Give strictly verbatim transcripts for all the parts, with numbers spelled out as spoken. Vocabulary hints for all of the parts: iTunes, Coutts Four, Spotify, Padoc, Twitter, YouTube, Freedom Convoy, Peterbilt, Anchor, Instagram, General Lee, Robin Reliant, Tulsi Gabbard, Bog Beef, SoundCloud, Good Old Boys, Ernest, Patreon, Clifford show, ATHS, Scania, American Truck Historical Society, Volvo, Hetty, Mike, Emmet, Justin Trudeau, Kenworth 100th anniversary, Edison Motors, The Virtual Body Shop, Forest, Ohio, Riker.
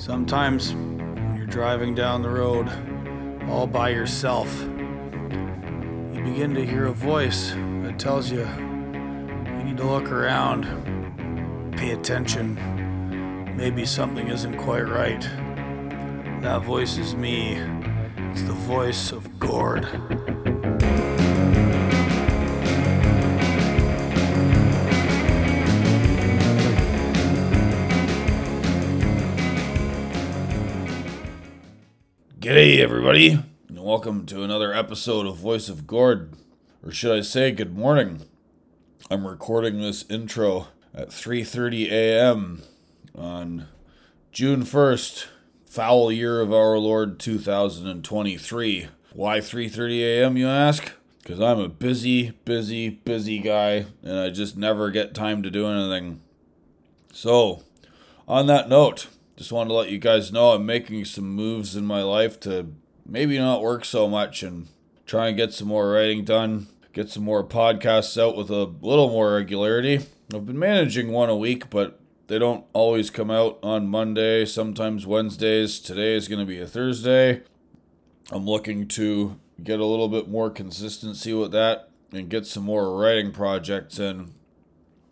Sometimes when you're driving down the road all by yourself, you begin to hear a voice that tells you you need to look around, pay attention, maybe something isn't quite right. That voice is me. It's the voice of Gord. G'day everybody, and welcome to another episode of Voice of Gord, or should I say good morning. I'm recording this intro at three thirty a.m. on June first, foul year of our Lord two thousand twenty-three. Why three thirty a.m. you ask? Because I'm a busy, busy, busy guy, and I just never get time to do anything. So, on that note, just wanted to let you guys know I'm making some moves in my life to maybe not work so much and try and get some more writing done, get some more podcasts out with a little more regularity. I've been managing one a week, but they don't always come out on Monday, sometimes Wednesdays. Today is going to be a Thursday. I'm looking to get a little bit more consistency with that and get some more writing projects in.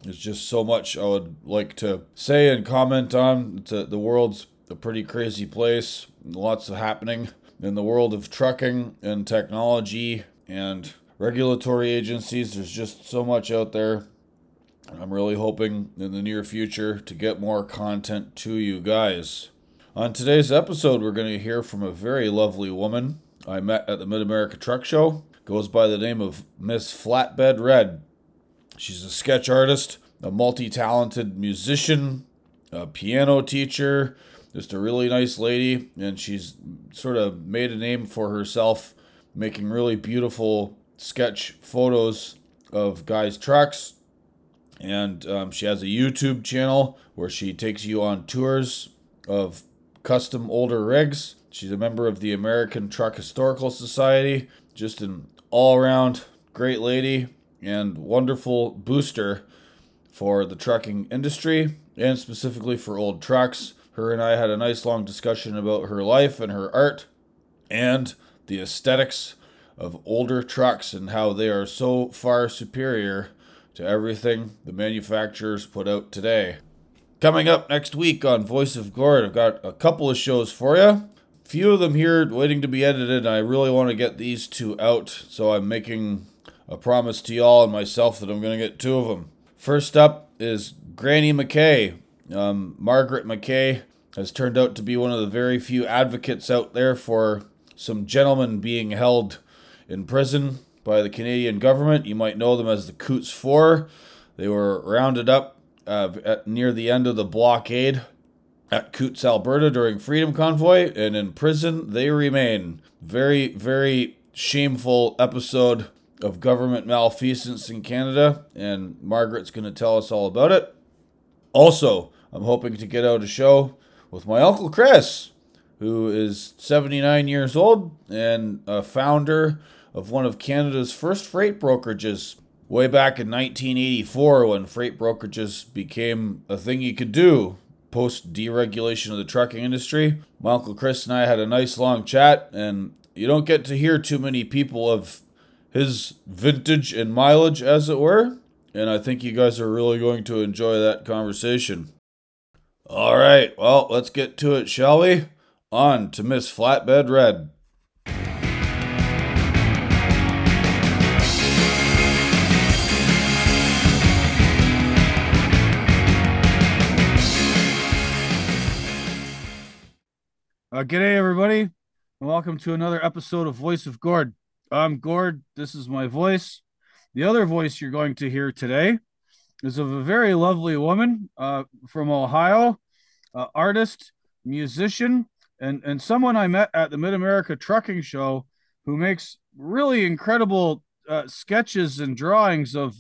There's just so much I would like to say and comment on. It's a, the world's a pretty crazy place. Lots of happening in the world of trucking and technology and regulatory agencies. There's just so much out there. I'm really hoping in the near future to get more content to you guys. On today's episode, we're going to hear from a very lovely woman I met at the Mid-America Truck Show. Goes by the name of Miss Flatbed Red. She's a sketch artist, a multi-talented musician, a piano teacher, just a really nice lady, and she's sort of made a name for herself making really beautiful sketch photos of guys' trucks, and um, she has a YouTube channel where she takes you on tours of custom older rigs. She's a member of the American Truck Historical Society, just an all-around great lady and wonderful booster for the trucking industry, and specifically for old trucks. Her and I had a nice long discussion about her life and her art, and the aesthetics of older trucks and how they are so far superior to everything the manufacturers put out today. Coming up next week on Voice of Gord, I've got a couple of shows for you. A few of them here waiting to be edited, and I really want to get these two out, so I'm making a promise to y'all and myself that I'm going to get two of them. First up is Granny McKay. Um, Margaret McKay has turned out to be one of the very few advocates out there for some gentlemen being held in prison by the Canadian government. You might know them as the Coutts Four. They were rounded up uh, at near the end of the blockade at Coutts, Alberta during Freedom Convoy, and in prison they remain. Very, very shameful episode of government malfeasance in Canada, and Margaret's going to tell us all about it. Also, I'm hoping to get out a show with my Uncle Chris, who is seventy-nine years old and a founder of one of Canada's first freight brokerages way back in nineteen eighty-four, when freight brokerages became a thing you could do post-deregulation of the trucking industry. My Uncle Chris and I had a nice long chat, and you don't get to hear too many people of his vintage and mileage, as it were, and I think you guys are really going to enjoy that conversation. All right, well, let's get to it, shall we? On to Miss Flatbed Red. Uh, g'day, everybody, and welcome to another episode of Voice of Gord. I'm Gord. This is my voice. The other voice you're going to hear today is of a very lovely woman uh, from Ohio, uh, artist, musician, and, and someone I met at the Mid-America Trucking Show who makes really incredible uh, sketches and drawings of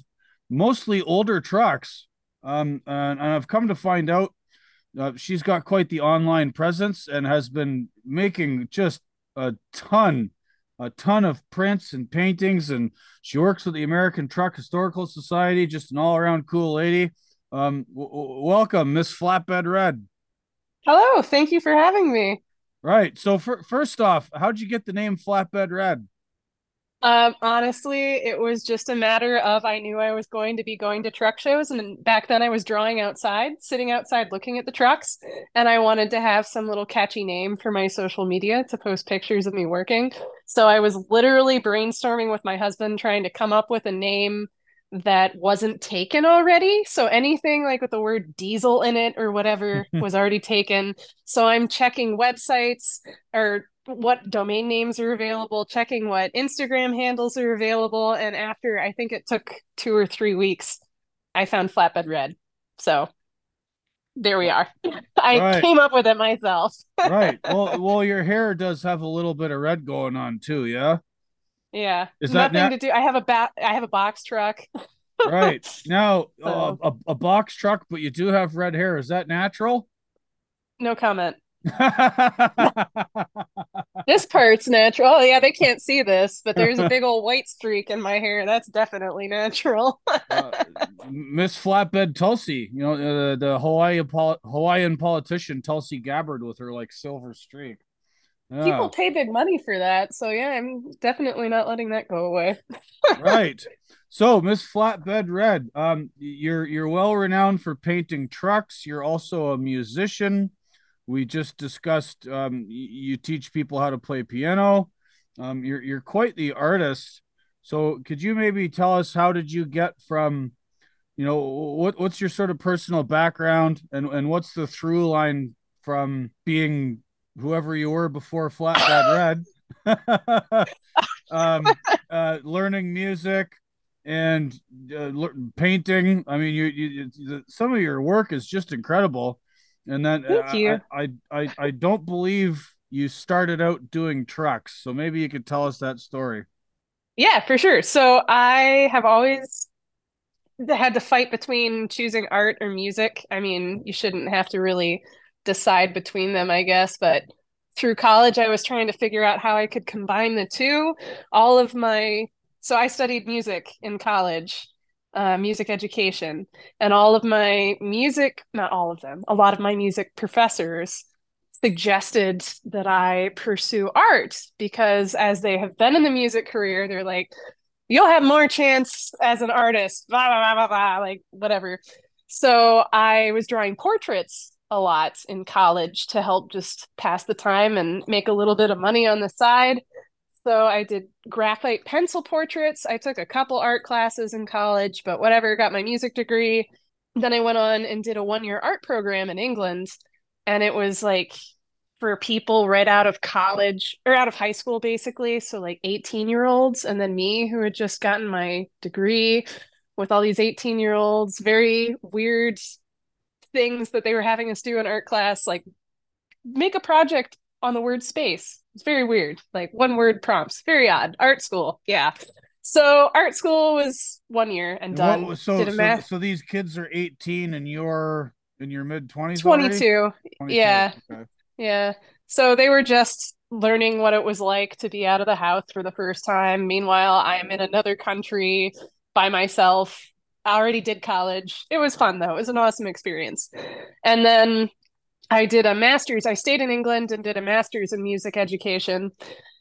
mostly older trucks. Um, and, and I've come to find out uh, she's got quite the online presence and has been making just a ton a ton of prints and paintings, and she works with the American Truck Historical Society. Just an all-around cool lady. Um, w- w- welcome, Miss Flatbed Red. Hello, thank you for having me. Right. So for, first off, how'd you get the name Flatbed Red? Um, honestly, it was just a matter of I knew I was going to be going to truck shows. And back then I was drawing outside, sitting outside, looking at the trucks. And I wanted to have some little catchy name for my social media to post pictures of me working. So I was literally brainstorming with my husband, trying to come up with a name that wasn't taken already. So anything like with the word diesel in it or whatever was already taken. So I'm checking websites or what domain names are available, checking what Instagram handles are available. And after, I think it took two or three weeks, I found Flatbed Red. So there we are. I right. came up with it myself. Right. Well, well, your hair does have a little bit of red going on too. Yeah. Yeah. Is that nothing to do? I have a bat. I have a box truck. Right. Now so. uh, a, a box truck, but you do have red hair. Is that natural? No comment. This part's natural. Oh, yeah, they can't see this, but there's a big old white streak in my hair. That's definitely natural. uh, Miss Flatbed Tulsi, you know, uh, the Hawaii pol- Hawaiian politician Tulsi Gabbard with her like silver streak. Yeah. People pay big money for that, so yeah, I'm definitely not letting that go away. Right. So Miss Flatbed Red, um, you're you're well renowned for painting trucks. You're also a musician. We just discussed um, you teach people how to play piano. Um, you're you're quite the artist. So could you maybe tell us how did you get from, you know, what what's your sort of personal background and, and what's the through line from being whoever you were before Flatbed Red, um, uh, learning music and uh, le- painting. I mean, you, you you some of your work is just incredible. And then I, I, I, I don't believe you started out doing trucks. So maybe you could tell us that story. Yeah, for sure. So I have always had to fight between choosing art or music. I mean, you shouldn't have to really decide between them, I guess. But through college, I was trying to figure out how I could combine the two. All of my, so I studied music in college. Uh, music education, and all of my music, not all of them, a lot of my music professors suggested that I pursue art because as they have been in the music career, they're like, you'll have more chance as an artist, blah, blah, blah, blah, blah, like whatever. So I was drawing portraits a lot in college to help just pass the time and make a little bit of money on the side. So I did graphite pencil portraits. I took a couple art classes in college, but whatever, got my music degree. Then I went on and did a one-year art program in England. And it was like for people right out of college or out of high school, basically. So like eighteen-year-olds and then me who had just gotten my degree with all these eighteen-year-olds, very weird things that they were having us do in art class, like make a project on the word space. It's very weird, like one word prompts, very odd. Art school. Yeah. So art school was one year and done. Well, so, Did a math- so, so these kids are eighteen and you're in your mid twenties. twenty-two. twenty-two. Yeah. Okay. Yeah. So they were just learning what it was like to be out of the house for the first time. Meanwhile, I'm in another country by myself. I already did college. It was fun though. It was an awesome experience. And then I did a master's. I stayed in England and did a master's in music education.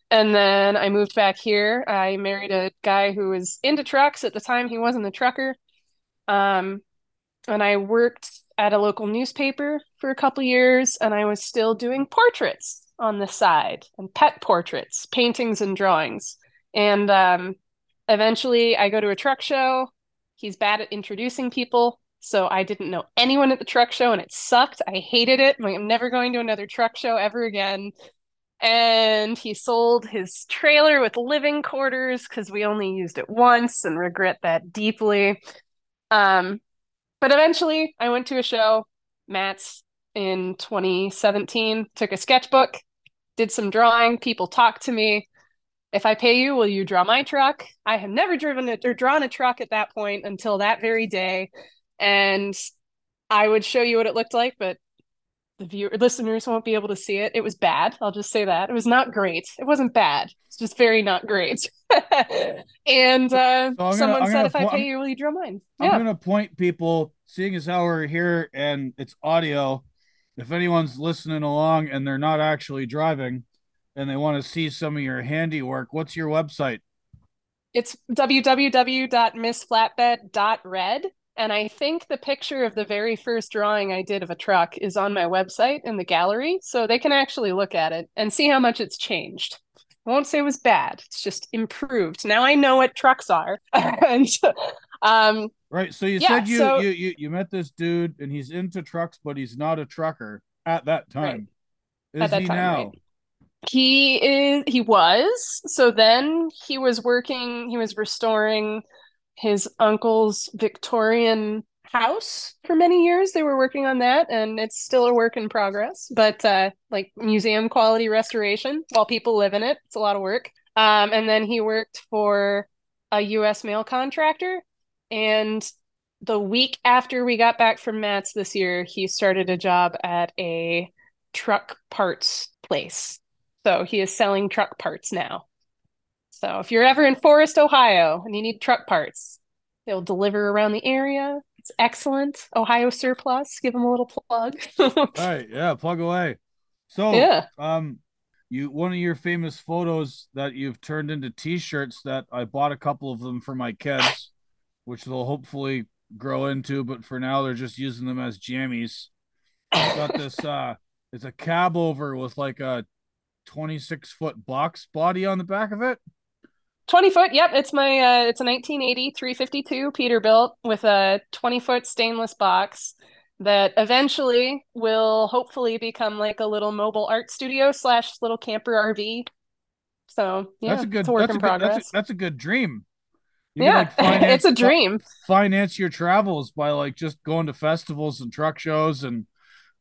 And then I moved back here. I married a guy who was into trucks. At the time, he wasn't a trucker. Um, and I worked at a local newspaper for a couple years, and I was still doing portraits on the side and pet portraits, paintings and drawings. And um, eventually I go to a truck show. He's bad at introducing people. So I didn't know anyone at the truck show and it sucked. I hated it. I'm never going to another truck show ever again. And he sold his trailer with living quarters because we only used it once and regret that deeply. Um, but eventually I went to a show, MATS, in twenty seventeen, took a sketchbook, did some drawing. People talked to me. If I pay you, will you draw my truck? I have never driven a, or drawn a truck at that point until that very day. And I would show you what it looked like, but the viewer, listeners won't be able to see it. It was bad. I'll just say that. It was not great. It wasn't bad. It's just very not great. and uh, so someone gonna, said, if po- I pay you, will you draw mine? I'm yeah. going to point people, seeing as how we're here and it's audio, if anyone's listening along and they're not actually driving and they want to see some of your handiwork, what's your website? It's w w w dot miss flatbed dot red. And I think the picture of the very first drawing I did of a truck is on my website in the gallery. So they can actually look at it and see how much it's changed. I won't say it was bad. It's just improved. Now I know what trucks are. and, um, right. So you yeah, said you, so, you, you, you met this dude and he's into trucks, but he's not a trucker at that time. Right. Is at that he time, now? Right. He is, he was. So then he was working, he was restoring his uncle's Victorian house for many years. They were working on that, and it's still a work in progress, but uh, like museum quality restoration while people live in it. It's a lot of work. Um, and then he worked for a U S mail contractor. And the week after we got back from MATS this year, he started a job at a truck parts place. So he is selling truck parts now. So if you're ever in Forest, Ohio, and you need truck parts, they'll deliver around the area. It's excellent. Ohio Surplus. Give them a little plug. All right. Yeah. Plug away. So yeah. um, you one of your famous photos that you've turned into T-shirts that I bought a couple of them for my kids, which they'll hopefully grow into. But for now, they're just using them as jammies. I've got this. Uh, it's a cab over with like a twenty-six foot box body on the back of it. twenty foot. Yep. It's my, uh, it's a nineteen eighty three fifty-two Peterbilt with a twenty foot stainless box that eventually will hopefully become like a little mobile art studio slash little camper R V. So yeah, that's a good, it's a work in progress. That's a, that's a good dream. You yeah. Like finance, it's a dream. Finance your travels by like just going to festivals and truck shows and,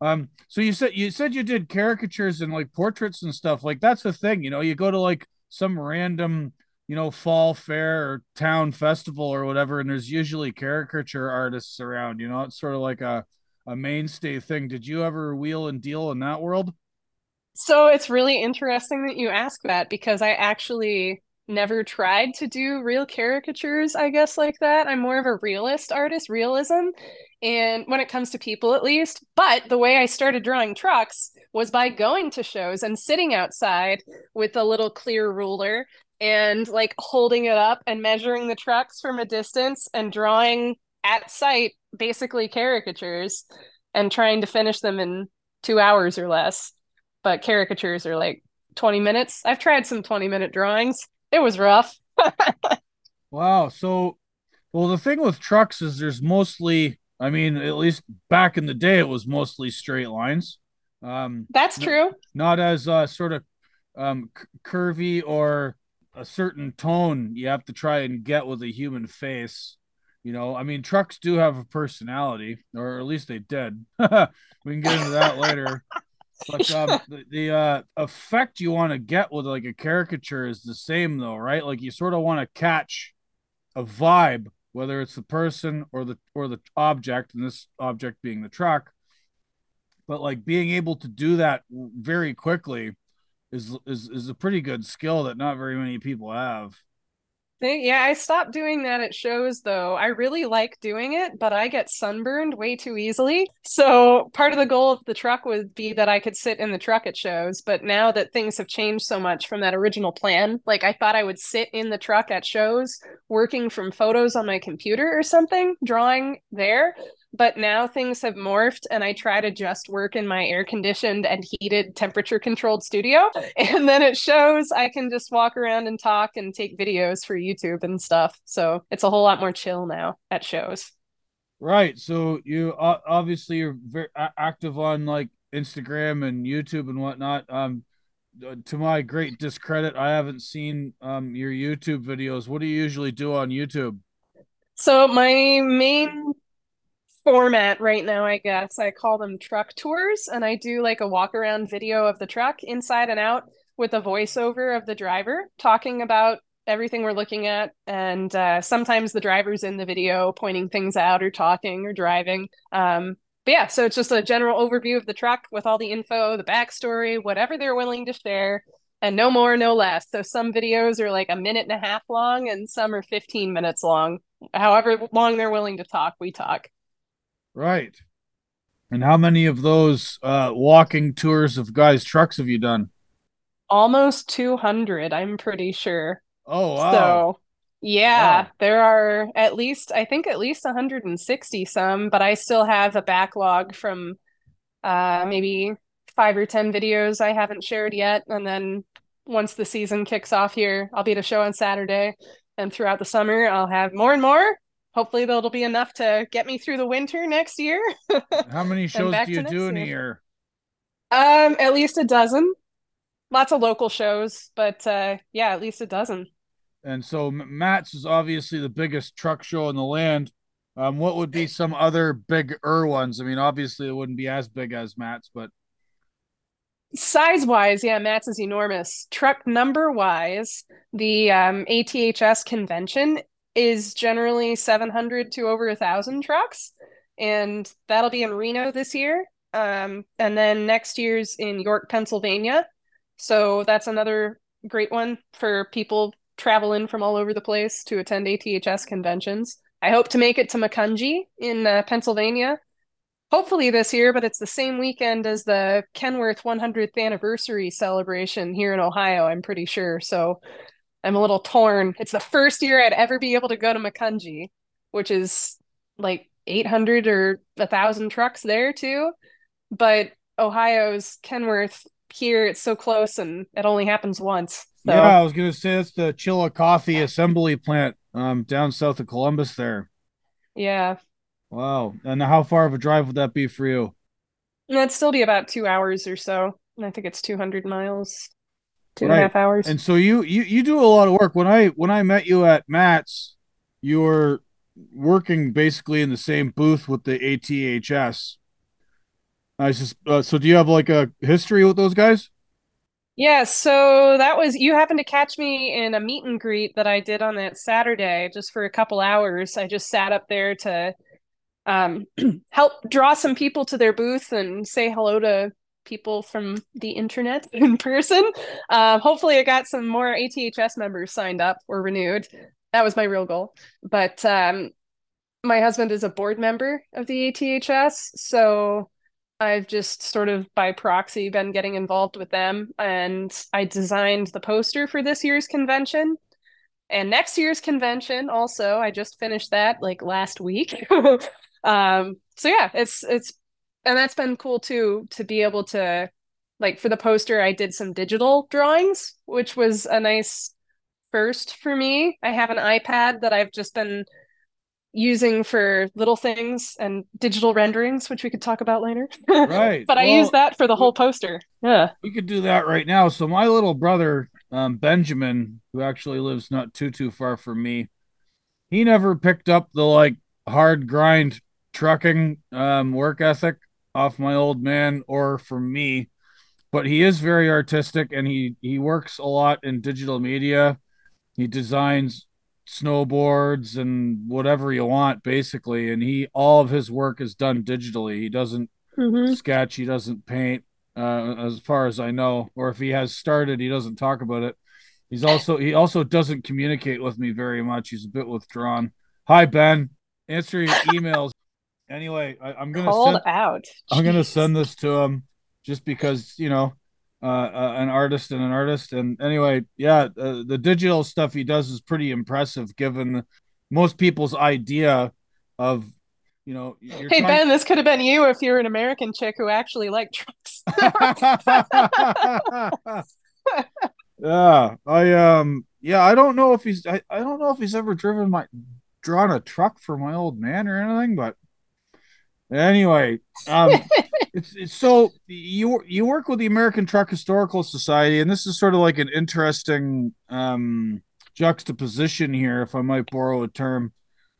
Um, so you said, you said you did caricatures and like portraits and stuff. Like that's the thing, you know, you go to like some random, you know, fall fair or town festival or whatever, and there's usually caricature artists around, you know, it's sort of like a, a mainstay thing. Did you ever wheel and deal in that world? So it's really interesting that you ask that, because I actually never tried to do real caricatures, I guess, like that. I'm more of a realist artist, realism. And when it comes to people, at least, but the way I started drawing trucks was by going to shows and sitting outside with a little clear ruler and like holding it up and measuring the trucks from a distance and drawing at sight, basically caricatures, and trying to finish them in two hours or less. But caricatures are like twenty minutes. I've tried some twenty minute drawings. It was rough. Wow. So, well, the thing with trucks is there's mostly, I mean, at least back in the day, it was mostly straight lines. Um, That's true. N- not as uh, sort of um, c- curvy or a certain tone you have to try and get with a human face. You know, I mean, trucks do have a personality, or at least they did. We can get into that later. But um, the, the uh, effect you want to get with like a caricature is the same, though, right? Like you sort of want to catch a vibe, whether it's the person or the or the object, and this object being the truck. But like being able to do that very quickly is is is a pretty good skill that not very many people have. Yeah, I stopped doing that at shows, though. I really like doing it, but I get sunburned way too easily. So part of the goal of the truck would be that I could sit in the truck at shows. But now that things have changed so much from that original plan, like I thought I would sit in the truck at shows, working from photos on my computer or something, drawing there. But now things have morphed, and I try to just work in my air-conditioned and heated, temperature-controlled studio. And then it shows I can just walk around and talk and take videos for YouTube and stuff. So it's a whole lot more chill now at shows. Right. So you uh, obviously you're very active on like Instagram and YouTube and whatnot. Um, to my great discredit, I haven't seen um your YouTube videos. What do you usually do on YouTube? So my main format right now, I guess, I call them truck tours, and I do like a walk around video of the truck inside and out with a voiceover of the driver talking about everything we're looking at, and uh, sometimes the driver's in the video pointing things out or talking or driving. Um, but yeah, so it's just a general overview of the truck with all the info, the backstory, whatever they're willing to share, and no more, no less. So some videos are like a minute and a half long, and some are fifteen minutes long. However long they're willing to talk, we talk. Right. And how many of those uh, walking tours of guys' trucks have you done? Almost two hundred, I'm pretty sure. Oh, wow. So, yeah, wow. There are at least, I think at least one hundred sixty some, but I still have a backlog from uh, maybe five or ten videos I haven't shared yet. And then once the season kicks off here, I'll be at a show on Saturday. And throughout the summer, I'll have more and more. Hopefully, that'll be enough to get me through the winter next year. How many shows do you do in a year? Um, at least a dozen. Lots of local shows, but uh, yeah, at least a dozen. And so MATS is obviously the biggest truck show in the land. Um, what would be some other bigger ones? I mean, obviously, it wouldn't be as big as MATS, but... Size-wise, yeah, MATS is enormous. Truck number-wise, the um, A T H S convention is generally seven hundred to over one thousand trucks, and that'll be in Reno this year, um, and then next year's in York, Pennsylvania. So that's another great one for people traveling from all over the place to attend A T H S conventions. I hope to make it to Macungie in uh, Pennsylvania, hopefully this year, but it's the same weekend as the Kenworth one hundredth anniversary celebration here in Ohio, I'm pretty sure. So I'm a little torn. It's the first year I'd ever be able to go to Macungie, which is like eight hundred or one thousand trucks there too. But Ohio's Kenworth here, it's so close and it only happens once. So. Yeah, I was going to say it's the Chillicothe assembly plant um, down south of Columbus there. Yeah. Wow. And how far of a drive would that be for you? That'd still be about two hours or so. And I think it's two hundred miles, two right. and a half hours. And so you, you, you do a lot of work. When I, when I met you at MATS, you were working basically in the same booth with the A T H S. I just, uh, so do you have like a history with those guys? Yeah. So that was, you happened to catch me in a meet and greet that I did on that Saturday, just for a couple hours. I just sat up there to, um help draw some people to their booth and say hello to people from the internet in person. Uh, hopefully I got some more A T H S members signed up or renewed. That was my real goal. But um my husband is a board member of the A T H S, so I've just sort of by proxy been getting involved with them, and I designed the poster for this year's convention. And next year's convention also, I just finished that like last week. um, so yeah, it's, it's, and that's been cool too, to be able to, like for the poster, I did some digital drawings, which was a nice first for me. I have an iPad that I've just been using for little things and digital renderings, which we could talk about later. Right. But well, I use that for the whole poster. Yeah. We could do that right now. So my little brother, Um, Benjamin, who actually lives not too, too far from me, he never picked up the like hard grind trucking um, work ethic off my old man or from me, but he is very artistic and he, he works a lot in digital media. He designs snowboards and whatever you want, basically. And he, all of his work is done digitally. He doesn't mm-hmm. sketch. He doesn't paint. Uh, as far as I know, or if he has started, he doesn't talk about it. He's also, he also doesn't communicate with me very much. He's a bit withdrawn. Hi, Ben. Answer your emails. Anyway, I, I'm going to send out. I'm going to send this to him just because, you know, uh, uh, an artist and an artist. And anyway, yeah, uh, the digital stuff he does is pretty impressive given most people's idea of, you know, hey, trying... Ben, this could have been you if you were an American chick who actually liked trucks. yeah, I um, yeah, I don't know if he's, I, I don't know if he's ever driven my, drawn a truck for my old man or anything, but anyway, um, it's, it's so you you work with the American Truck Historical Society, and this is sort of like an interesting um juxtaposition here, if I might borrow a term.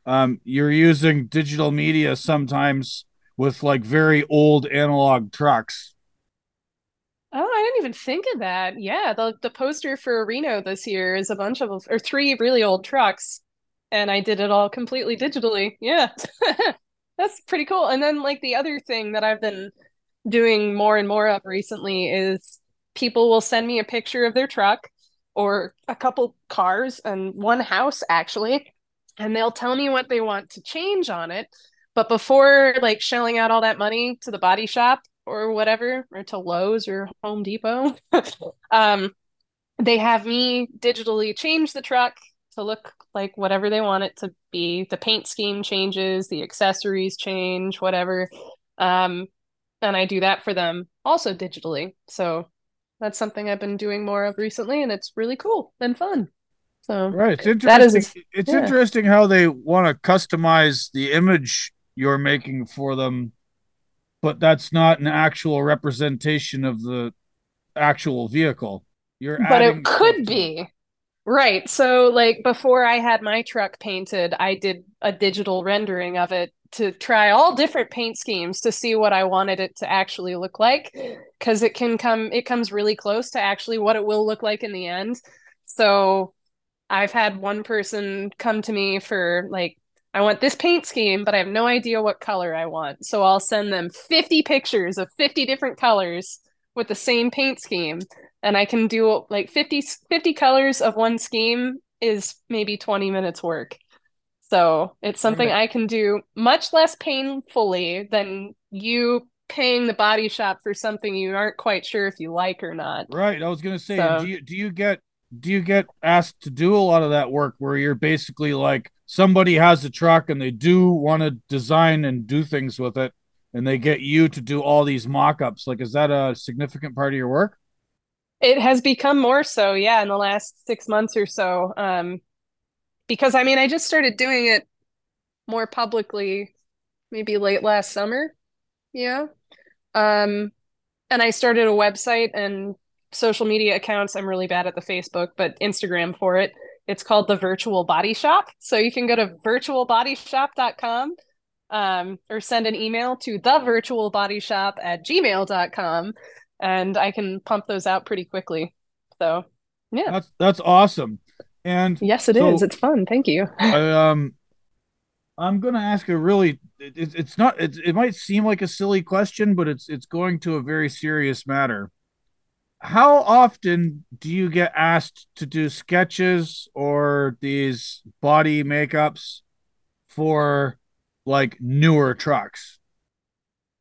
Um, you're using digital media sometimes with like very old analog trucks. Oh, I didn't even think of that. Yeah. The the poster for Reno this year is a bunch of, or three really old trucks. And I did it all completely digitally. Yeah. That's pretty cool. And then like the other thing that I've been doing more and more of recently is people will send me a picture of their truck or a couple cars and one house actually. And they'll tell me what they want to change on it. But before like shelling out all that money to the body shop or whatever, or to Lowe's or Home Depot, um, they have me digitally change the truck to look like whatever they want it to be. The paint scheme changes, the accessories change, whatever. Um, and I do that for them also digitally. So that's something I've been doing more of recently, and it's really cool and fun. So right. It's interesting, that is, it's yeah. interesting how they want to customize the image you're making for them, but that's not an actual representation of the actual vehicle. You're but it could be. Right. So like before I had my truck painted, I did a digital rendering of it to try all different paint schemes to see what I wanted it to actually look like, because it can come, it comes really close to actually what it will look like in the end. So I've had one person come to me for like, I want this paint scheme, but I have no idea what color I want. So I'll send them fifty pictures of fifty different colors with the same paint scheme. And I can do like fifty, fifty colors of one scheme is maybe twenty minutes work. So it's something right. I can do much less painfully than you paying the body shop for something you aren't quite sure if you like or not. Right. I was going to say, so, do you, do you get, do you get asked to do a lot of that work where you're basically like somebody has a truck and they do want to design and do things with it, and they get you to do all these mock-ups? Like, is that a significant part of your work? It has become more so, yeah, in the last six months or so. Um, because, I mean, I just started doing it more publicly maybe late last summer, yeah. Um, and I started a website and social media accounts. I'm really bad at the Facebook, but Instagram for it. It's called The Virtual Body Shop. So you can go to virtual body shop dot com um, or send an email to the virtual body shop at gmail dot com. And I can pump those out pretty quickly. So, yeah. That's that's awesome. And yes, it so, is. It's fun. Thank you. I, um, I'm going to ask a really, it, it's not, it, it might seem like a silly question, but it's it's going to a very serious matter. How often do you get asked to do sketches or these body makeups for like newer trucks?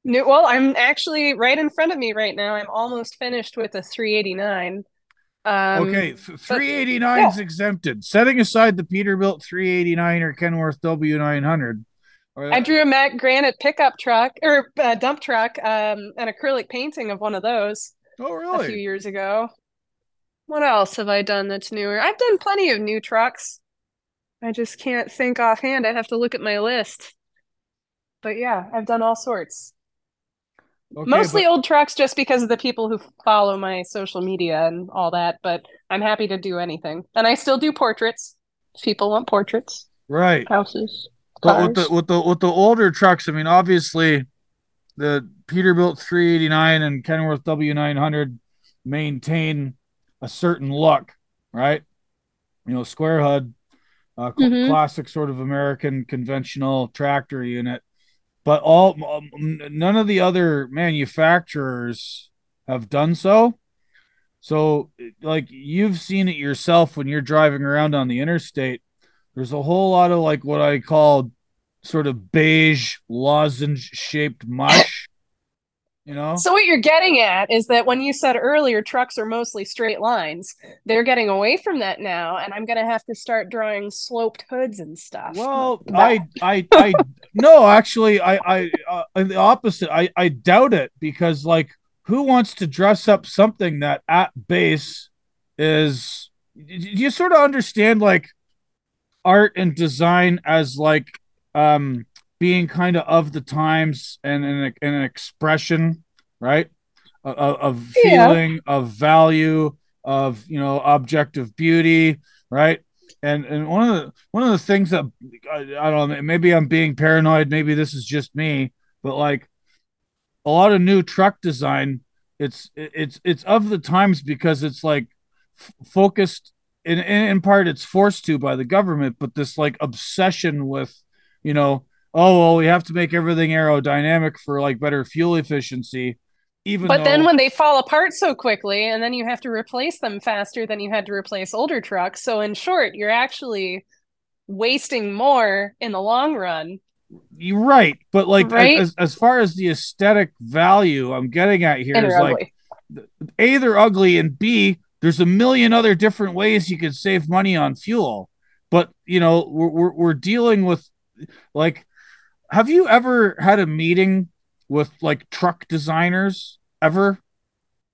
New, well, I'm actually right in front of me right now. I'm almost finished with a three eighty-nine. Um, okay, three eighty-nine is yeah. exempted. Setting aside the Peterbilt three eighty-nine or Kenworth W nine hundred. Or I drew a Mac Granite pickup truck or uh, dump truck, um, an acrylic painting of one of those. Oh, really? A few years ago. What else have I done that's newer? I've done plenty of new trucks. I just can't think offhand. I'd have to look at my list. But yeah, I've done all sorts. Okay, mostly but- old trucks, just because of the people who follow my social media and all that, but I'm happy to do anything. And I still do portraits. People want portraits. Right. Houses. But with the, with the with the older trucks, I mean, obviously the Peterbilt three eighty-nine and Kenworth W nine hundred maintain a certain look, right? You know, square hood, uh, mm-hmm. classic sort of American conventional tractor unit. But all um, none of the other manufacturers have done so. So, like, you've seen it yourself when you're driving around on the interstate. There's a whole lot of, like, what I call sort of beige, lozenge-shaped mush, you know? So what you're getting at is that when you said earlier trucks are mostly straight lines, they're getting away from that now, and I'm going to have to start drawing sloped hoods and stuff. Well, I, I, I... No, actually, I, I, uh, the opposite. I, I doubt it, because like, who wants to dress up something that at base is? Do you sort of understand like art and design as like um being kind of of the times and an and an expression, right? Of, of feeling, yeah. of value, of you know, objective beauty, right? And and one of the one of the things that I, I don't know, maybe I'm being paranoid, maybe this is just me, but like a lot of new truck design, it's it's it's of the times because it's like f- focused in, in in part it's forced to by the government, but this like obsession with, you know, oh well, we have to make everything aerodynamic for like better fuel efficiency. Even but though, then when they fall apart so quickly and then you have to replace them faster than you had to replace older trucks. So in short, you're actually wasting more in the long run You're right, but like right? As, as far as the aesthetic value, I'm getting at here is ugly. Like A, they're ugly, and B, there's a million other different ways you could save money on fuel. But you know, we're we're, we're dealing with like, have you ever had a meeting with like truck designers ever?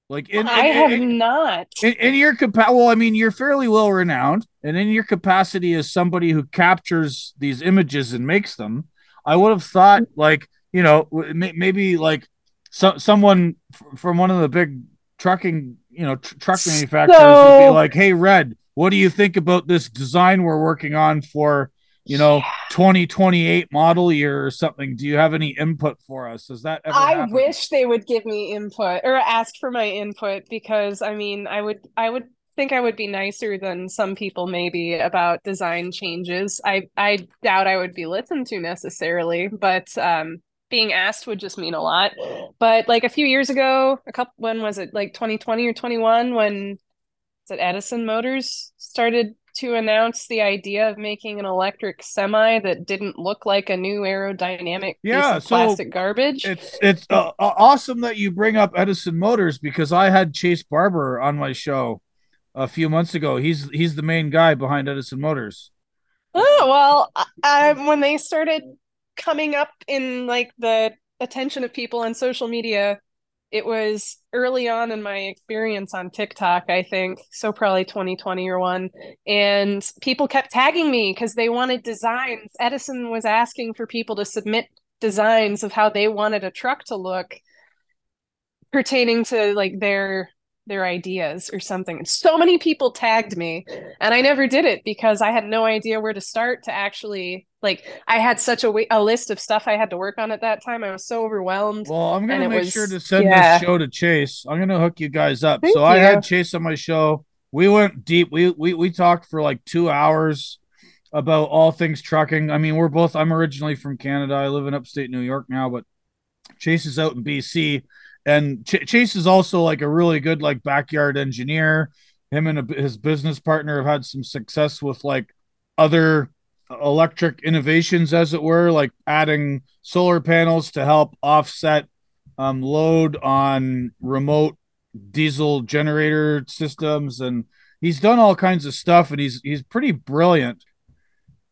Like in, I in, have in, not in, in your capacity. Well, I mean, you're fairly well renowned, and in your capacity as somebody who captures these images and makes them, I would have thought, like, you know, maybe like so- someone f- from one of the big trucking, you know, tr- truck manufacturers so... would be like, "Hey, Red, what do you think about this design we're working on for, you know, yeah. twenty twenty-eight model year or something? Do you have any input for us?" Does that ever I happen? Wish they would give me input or ask for my input, because I mean, I would, I would think I would be nicer than some people maybe about design changes. I, I doubt I would be listened to necessarily, but um, being asked would just mean a lot. But like a few years ago, a couple, when was it, like twenty twenty or twenty-one, when was it Edison Motors started to announce the idea of making an electric semi that didn't look like a new aerodynamic yeah, piece of so plastic garbage. It's it's uh, awesome that you bring up Edison Motors, because I had Chase Barber on my show a few months ago. He's he's the main guy behind Edison Motors. Oh, well, I, when they started coming up in like the attention of people on social media, it was early on in my experience on TikTok, I think, so probably twenty twenty or one. And people kept tagging me because they wanted designs. Edison was asking for people to submit designs of how they wanted a truck to look pertaining to like their their ideas or something. And so many people tagged me, and I never did it because I had no idea where to start to actually, like, I had such a, w- a list of stuff I had to work on at that time. I was so overwhelmed. Well, I'm going to make was, sure to send yeah. this show to Chase. I'm going to hook you guys up. Thank so you. I had Chase on my show. We went deep. We, we, we talked for like two hours about all things trucking. I mean, we're both, I'm originally from Canada. I live in upstate New York now, but Chase is out in B C. And Ch- Chase is also like a really good like backyard engineer. Him and a, his business partner have had some success with like other electric innovations, as it were, like adding solar panels to help offset um, load on remote diesel generator systems. And he's done all kinds of stuff, and he's he's pretty brilliant.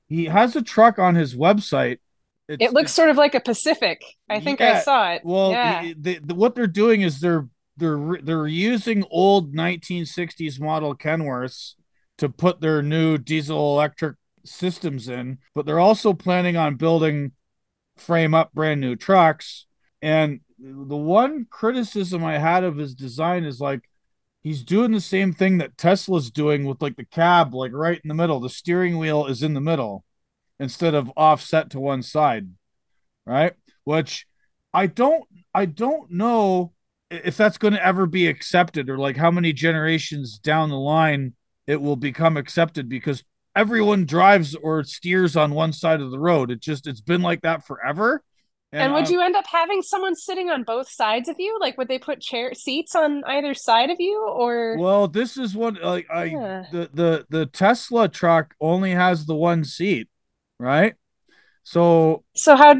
He has a truck on his website. It's, it looks sort of like a Pacific. I think yeah, I saw it. Well, yeah. the, the, what they're doing is they're they're they're using old nineteen sixties model Kenworths to put their new diesel electric systems in, but they're also planning on building frame up brand new trucks. And the one criticism I had of his design is like, he's doing the same thing that Tesla's doing with like the cab, like right in the middle. The steering wheel is in the middle instead of offset to one side, right? Which I don't, I don't know if that's going to ever be accepted, or like how many generations down the line it will become accepted, because everyone drives or steers on one side of the road. It just, it's been like that forever. And, and would I'm, you end up having someone sitting on both sides of you? Like, would they put chair seats on either side of you, or? Well, this is what like I, yeah. the, the, the Tesla truck only has the one seat. Right. So, so how,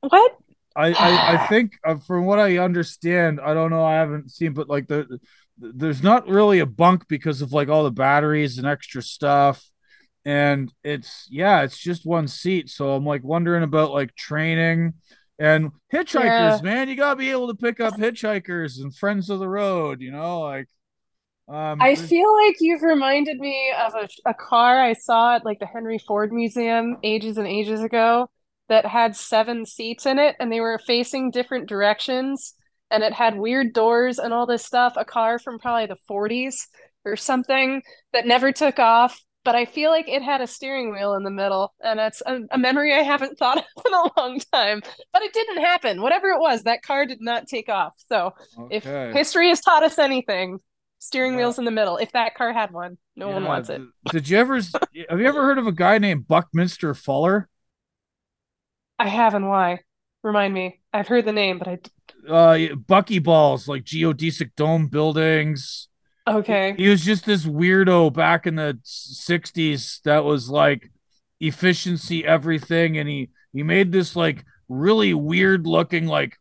what? I, I, I think uh, from what I understand, I don't know, I haven't seen, but like the, the, there's not really a bunk because of like all the batteries and extra stuff. And it's, yeah, it's just one seat. So I'm like wondering about like training and hitchhikers, yeah. man, you gotta be able to pick up hitchhikers and friends of the road, you know, like. Um, I feel like you've reminded me of a, a car I saw at like the Henry Ford Museum ages and ages ago that had seven seats in it, and they were facing different directions, and it had weird doors and all this stuff. A car from probably the forties or something that never took off, but I feel like it had a steering wheel in the middle, and that's a, a memory I haven't thought of in a long time, but it didn't happen. Whatever it was, that car did not take off. So okay. If history has taught us anything, steering yeah. wheel's in the middle. If that car had one, no yeah, one wants it. Did you ever have you ever heard of a guy named Buckminster Fuller? I haven't. Why? Remind me. I've heard the name, but I. Uh, Buckyballs, like geodesic dome buildings. Okay. He, he was just this weirdo back in the sixties that was like efficiency everything, and he He made this like really weird looking, like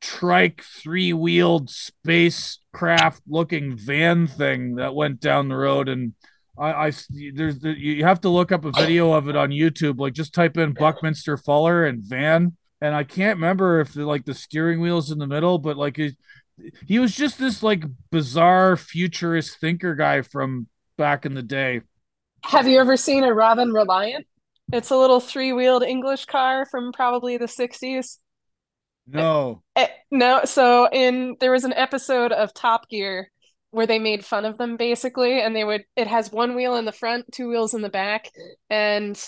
trike three-wheeled spacecraft looking van thing that went down the road. And I, I there's the, you have to look up a video of it on YouTube. Like just type in Buckminster Fuller and van. And I can't remember if the, like the steering wheel's in the middle, but like it, he was just this like bizarre futurist thinker guy from back in the day. Have you ever seen a Robin Reliant? It's a little three-wheeled English car from probably the sixties. No. It, it, no. So in there was an episode of Top Gear where they made fun of them basically, and they would it has one wheel in the front, two wheels in the back, and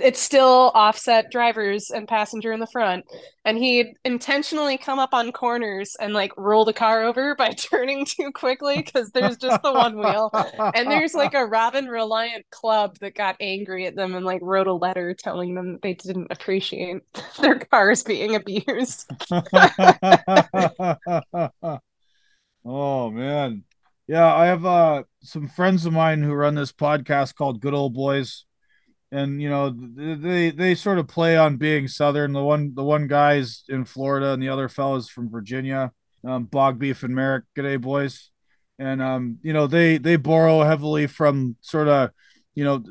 it's still offset drivers and passenger in the front. And he'd intentionally come up on corners and like roll the car over by turning too quickly because there's just the one wheel. And there's like a Robin Reliant club that got angry at them and like wrote a letter telling them they didn't appreciate their cars being abused. Oh, man. Yeah, I have uh, some friends of mine who run this podcast called Good Old Boys. And, you know, they they sort of play on being Southern. The one the one guy's in Florida and the other fellow's from Virginia, um, Bog Beef and Merrick. G'day, boys. And, um, you know, they, they borrow heavily from sort of, you know,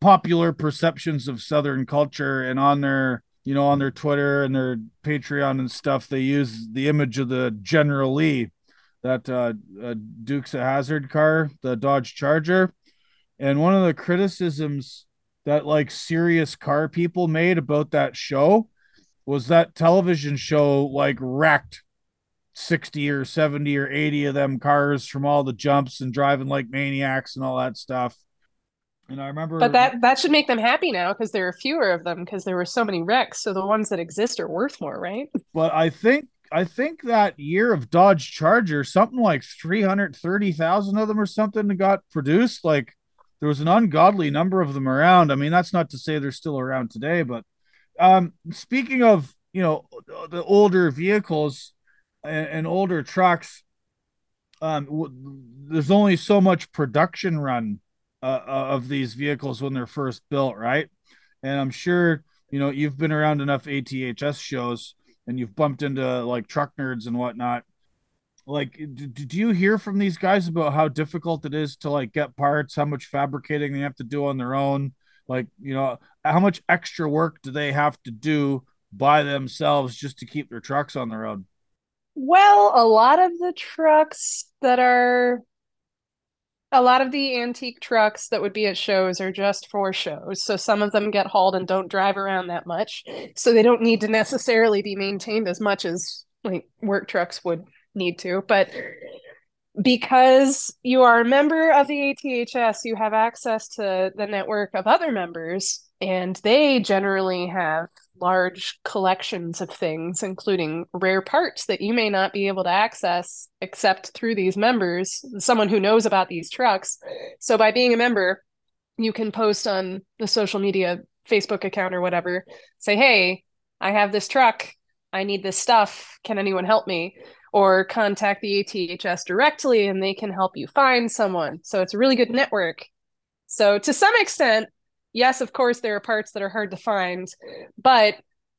popular perceptions of Southern culture. And on their, you know, on their Twitter and their Patreon and stuff, they use the image of the General Lee, that uh, uh, Dukes of Hazzard car, the Dodge Charger. And one of the criticisms that like serious car people made about that show was that television show like wrecked sixty or seventy or eighty of them cars from all the jumps and driving like maniacs and all that stuff. And I remember, but that, that should make them happy now, because there are fewer of them because there were so many wrecks. So the ones that exist are worth more, right? But I think, I think that year of Dodge Charger, something like three hundred thirty thousand of them or something got produced. Like, there was an ungodly number of them around. I mean, that's not to say they're still around today, but um, speaking of, you know, the older vehicles and, and older trucks, um, w- there's only so much production run uh, of these vehicles when they're first built, right? And I'm sure, you know, you've been around enough A T H S shows and you've bumped into like truck nerds and whatnot. Like, do you hear from these guys about how difficult it is to like get parts, how much fabricating they have to do on their own? Like, you know, how much extra work do they have to do by themselves just to keep their trucks on the road? Well, a lot of the trucks that are, a lot of the antique trucks that would be at shows are just for shows. So some of them get hauled and don't drive around that much. So they don't need to necessarily be maintained as much as like work trucks would need to, but because you are a member of the A T H S, you have access to the network of other members, and they generally have large collections of things, including rare parts that you may not be able to access except through these members, someone who knows about these trucks. So by being a member, you can post on the social media, Facebook account or whatever, say, hey, I have this truck, I need this stuff, can anyone help me? Or contact the A T H S directly and they can help you find someone. So it's a really good network. So to some extent, yes, of course, there are parts that are hard to find, but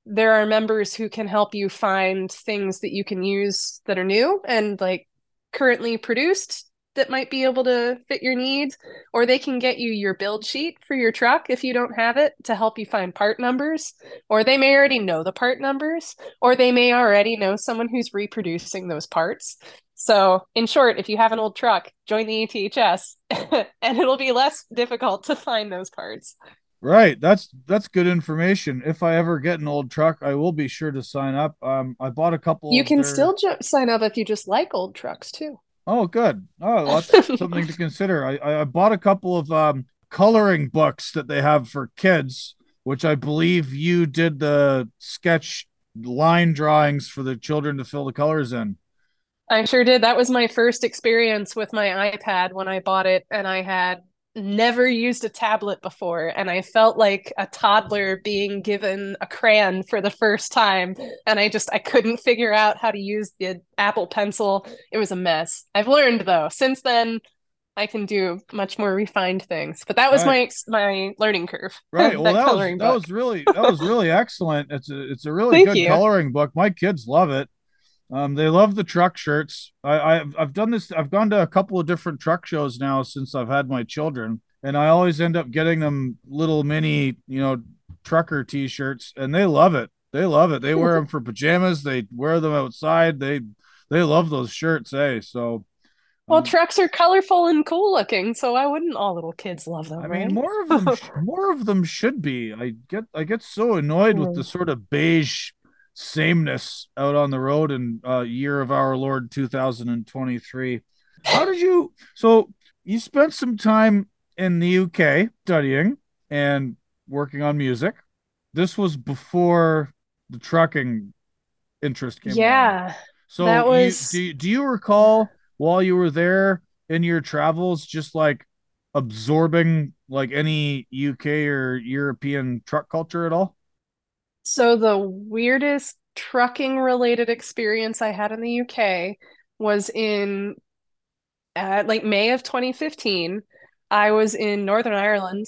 there are members who can help you find things that you can use that are new and like currently produced that might be able to fit your needs, or they can get you your build sheet for your truck if you don't have it to help you find part numbers, or they may already know the part numbers, or they may already know someone who's reproducing those parts. So in short, if you have an old truck, join the A T H S and it'll be less difficult to find those parts. Right. That's, that's good information. If I ever get an old truck, I will be sure to sign up. Um, I bought a couple. You can their... still ju- sign up if you just like old trucks too. Oh, good. Oh, that's something to consider. I, I bought a couple of um, coloring books that they have for kids, which I believe you did the sketch line drawings for the children to fill the colors in. I sure did. That was my first experience with my iPad when I bought it, and I had never used a tablet before, and I felt like a toddler being given a crayon for the first time, and I just I couldn't figure out how to use the Apple Pencil. It was a mess. I've learned though since then. I can do much more refined things. But that was right. my my learning curve. Right. Well, that, that, was, that was really that was really excellent. It's a it's a really Thank good you. coloring book. My kids love it. Um, they love the truck shirts. I, I've I've done this. I've gone to a couple of different truck shows now since I've had my children, and I always end up getting them little mini, you know, trucker T-shirts, and they love it. They love it. They wear them for pajamas. They wear them outside. They they love those shirts. Eh? So. Well, trucks are colorful and cool looking, so why wouldn't all little kids love them? I mean, right? more of them, more of them should be. I get, I get so annoyed mm. with the sort of beige sameness out on the road in uh, year of our Lord two thousand twenty-three. How did you? So you spent some time in the U K studying and working on music. This was before the trucking interest came. Yeah, along. So that was. You, do, do you recall? While you were there in your travels, just like absorbing like any U K or European truck culture at all? So the weirdest trucking related experience I had in the U K was in uh, like May of twenty fifteen. I was in Northern Ireland.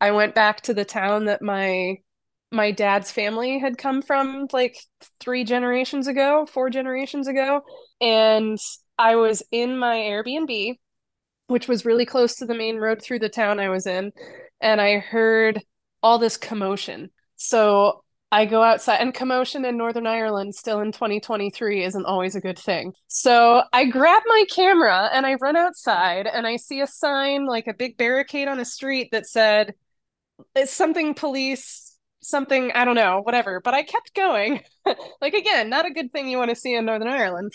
I went back to the town that my my dad's family had come from like three generations ago, four generations ago. And I was in my Airbnb, which was really close to the main road through the town I was in, and I heard all this commotion. So I go outside, and commotion in Northern Ireland still in twenty twenty-three isn't always a good thing. So I grab my camera and I run outside and I see a sign, like a big barricade on a street that said, it's something police, something, I don't know, whatever. But I kept going. Like, again, not a good thing you want to see in Northern Ireland.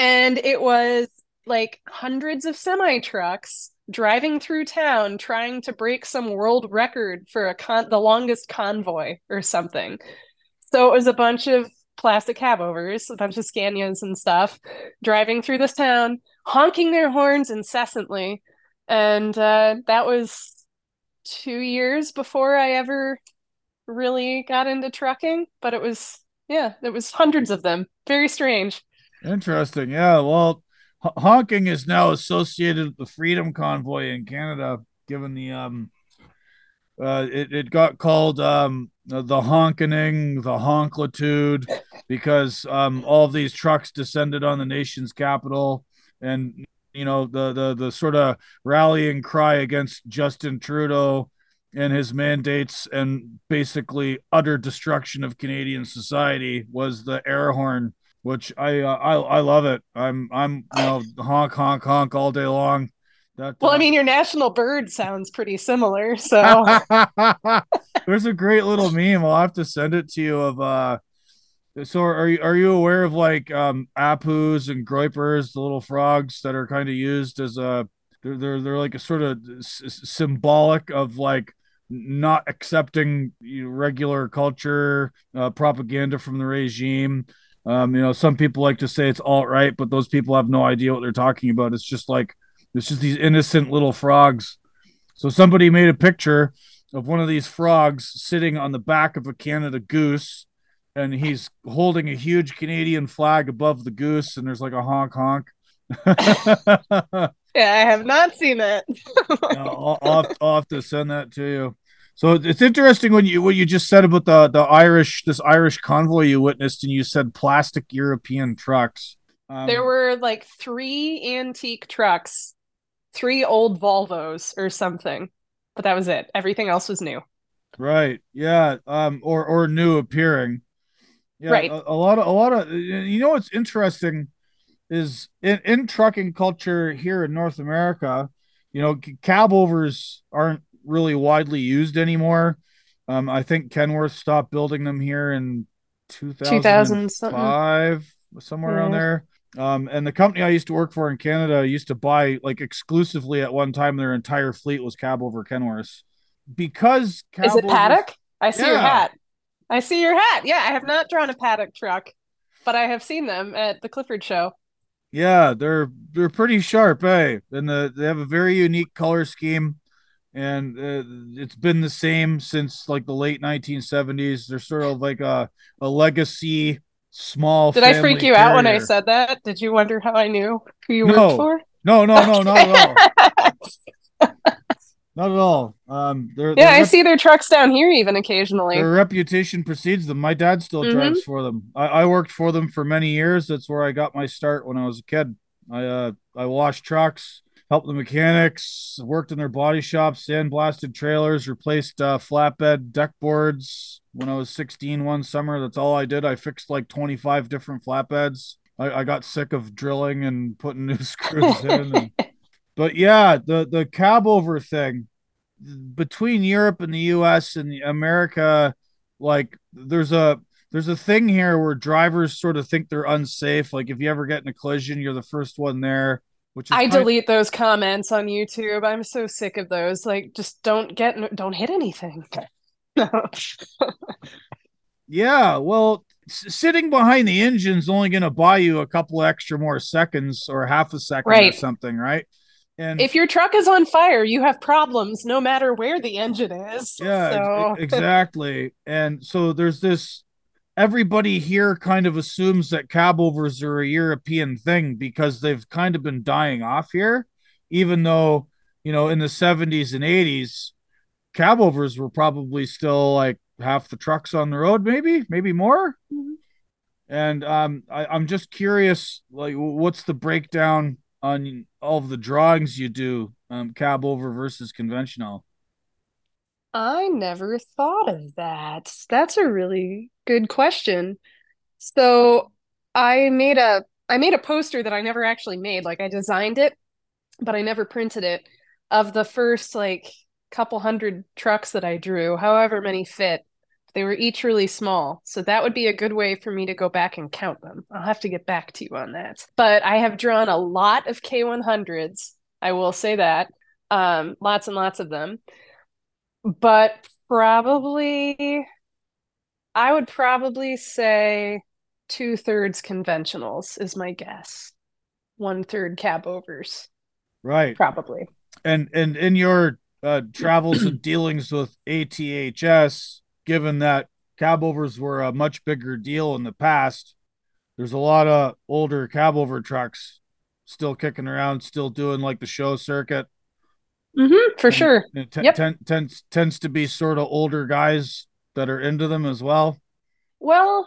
And it was like hundreds of semi trucks driving through town, trying to break some world record for a con- the longest convoy or something. So it was a bunch of plastic cabovers, a bunch of Scanias and stuff, driving through this town, honking their horns incessantly. And uh, that was two years before I ever really got into trucking. But it was, yeah, it was hundreds of them. Very strange. Interesting. Yeah. Well, honking is now associated with the Freedom Convoy in Canada, given the, um, uh, it, it got called, um, the honkening, the honklitude, because, um, all of these trucks descended on the nation's capital and, you know, the, the, the sort of rallying cry against Justin Trudeau and his mandates and basically utter destruction of Canadian society was the air horn. Which I, uh, I I love it. I'm I'm you know, honk honk honk all day long. That, well, uh, I mean, your national bird sounds pretty similar. So there's a great little meme. I'll have to send it to you. Of uh, so are you are you aware of like um apus and groypers, the little frogs that are kind of used as a they're they're, they're like a sort of s- symbolic of like not accepting you know, regular culture uh, propaganda from the regime. Um, you know, some people like to say it's alt-right, but those people have no idea what they're talking about. It's just like, it's just these innocent little frogs. So somebody made a picture of one of these frogs sitting on the back of a Canada goose, and he's holding a huge Canadian flag above the goose, and there's like a honk honk. Yeah, I have not seen that. I'll, I'll, have to, I'll have to send that to you. So it's interesting when you what you just said about the, the Irish this Irish convoy you witnessed, and you said plastic European trucks. Um, there were like three antique trucks, three old Volvos or something, but that was it. Everything else was new. Right. Yeah. Um. Or or new appearing. Yeah, right. A, a lot of a lot of you know what's interesting is in, in trucking culture here in North America, you know, cabovers aren't really widely used anymore. Um, I think Kenworth stopped building them here in two thousand five, somewhere yeah. around there. Um, and the company I used to work for in Canada used to buy like exclusively at one time, their entire fleet was cabover Kenworths. Because Cabover... Is it Padoc? I see yeah. your hat. I see your hat. Yeah, I have not drawn a Padoc truck, but I have seen them at the Clifford show. Yeah, they're they're pretty sharp, eh? And the, they have a very unique color scheme. And uh, it's been the same since like the late nineteen seventies. They're sort of like a, a legacy small. Did I freak you carrier. out when I said that? Did you wonder how I knew who you no. worked for? No, no, no, okay. not at all. Not at all. Um, they're, yeah, they're I rep- see their trucks down here even occasionally. Their reputation precedes them. My dad still mm-hmm. drives for them. I, I worked for them for many years. That's where I got my start when I was a kid. I uh, I washed trucks, helped the mechanics, worked in their body shops, sandblasted trailers, replaced uh, flatbed deck boards when I was sixteen one summer. That's all I did. I fixed like twenty-five different flatbeds. I, I got sick of drilling and putting new screws in. And, but yeah, the, the cab over thing between Europe and the U S and America, like there's a there's a thing here where drivers sort of think they're unsafe. Like if you ever get in a collision, you're the first one there. Which is I delete of- those comments on YouTube. I'm so sick of those. Like just don't get don't hit anything. No. Yeah, well, sitting behind the engine's only going to buy you a couple extra more seconds or half a second right. or something, right? And if your truck is on fire, you have problems no matter where the engine is. Yeah, so. ex- exactly. And so there's this, everybody here kind of assumes that cab overs are a European thing because they've kind of been dying off here, even though, you know, in the seventies and eighties, cab overs were probably still like half the trucks on the road, maybe, maybe more. Mm-hmm. And um, I, I'm just curious, like, what's the breakdown on all of the drawings you do, um, cab over versus conventional? I never thought of that. That's a really good question. So I made a I made a poster that I never actually made. Like I designed it, but I never printed it. Of the first like couple hundred trucks that I drew, however many fit, they were each really small. So that would be a good way for me to go back and count them. I'll have to get back to you on that. But I have drawn a lot of K one hundreds. I will say that. Um, lots and lots of them. But probably, I would probably say two-thirds conventionals is my guess. One-third cab overs. Right. Probably. And, and in your uh, travels and dealings with A T H S... given that cab overs were a much bigger deal in the past, there's a lot of older cab over trucks still kicking around, still doing like the show circuit. Mm-hmm, for and, sure. And t- yep. t- tends, tends to be sort of older guys that are into them as well. Well,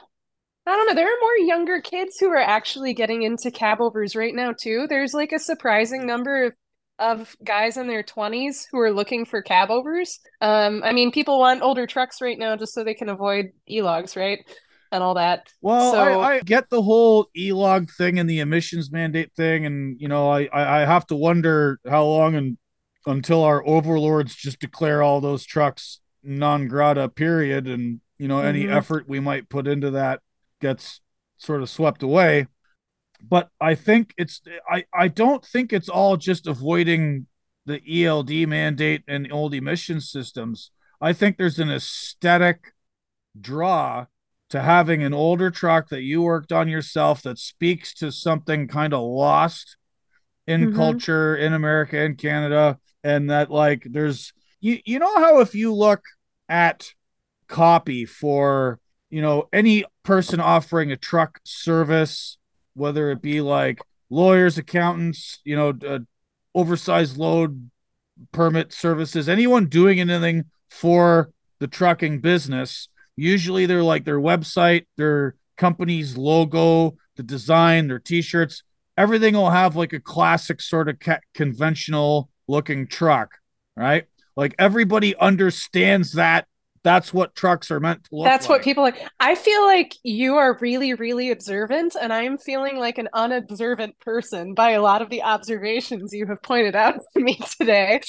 I don't know. There are more younger kids who are actually getting into cab overs right now too. There's like a surprising number of of guys in their twenties who are looking for cab overs. Um, I mean, people want older trucks right now just so they can avoid e-logs, right? And all that. Well, so... I, I get the whole e-log thing and the emissions mandate thing. And, you know, I, I have to wonder how long and until our overlords just declare all those trucks non grata, period. And, you know, any mm-hmm. effort we might put into that gets sort of swept away. But I think it's I, I don't think it's all just avoiding the E L D mandate and old emission systems. I think there's an aesthetic draw to having an older truck that you worked on yourself that speaks to something kind of lost in mm-hmm. culture in America and Canada. And that like there's you, you know how if you look at copy for, you know, any person offering a truck service, whether it be like lawyers, accountants, you know, uh, oversized load permit services, anyone doing anything for the trucking business, usually they're like their website, their company's logo, the design, their t-shirts, everything will have like a classic sort of ca- conventional looking truck, right? Like everybody understands that. That's what trucks are meant to look like. That's what people like. I feel like you are really, really observant, and I'm feeling like an unobservant person by a lot of the observations you have pointed out to me today.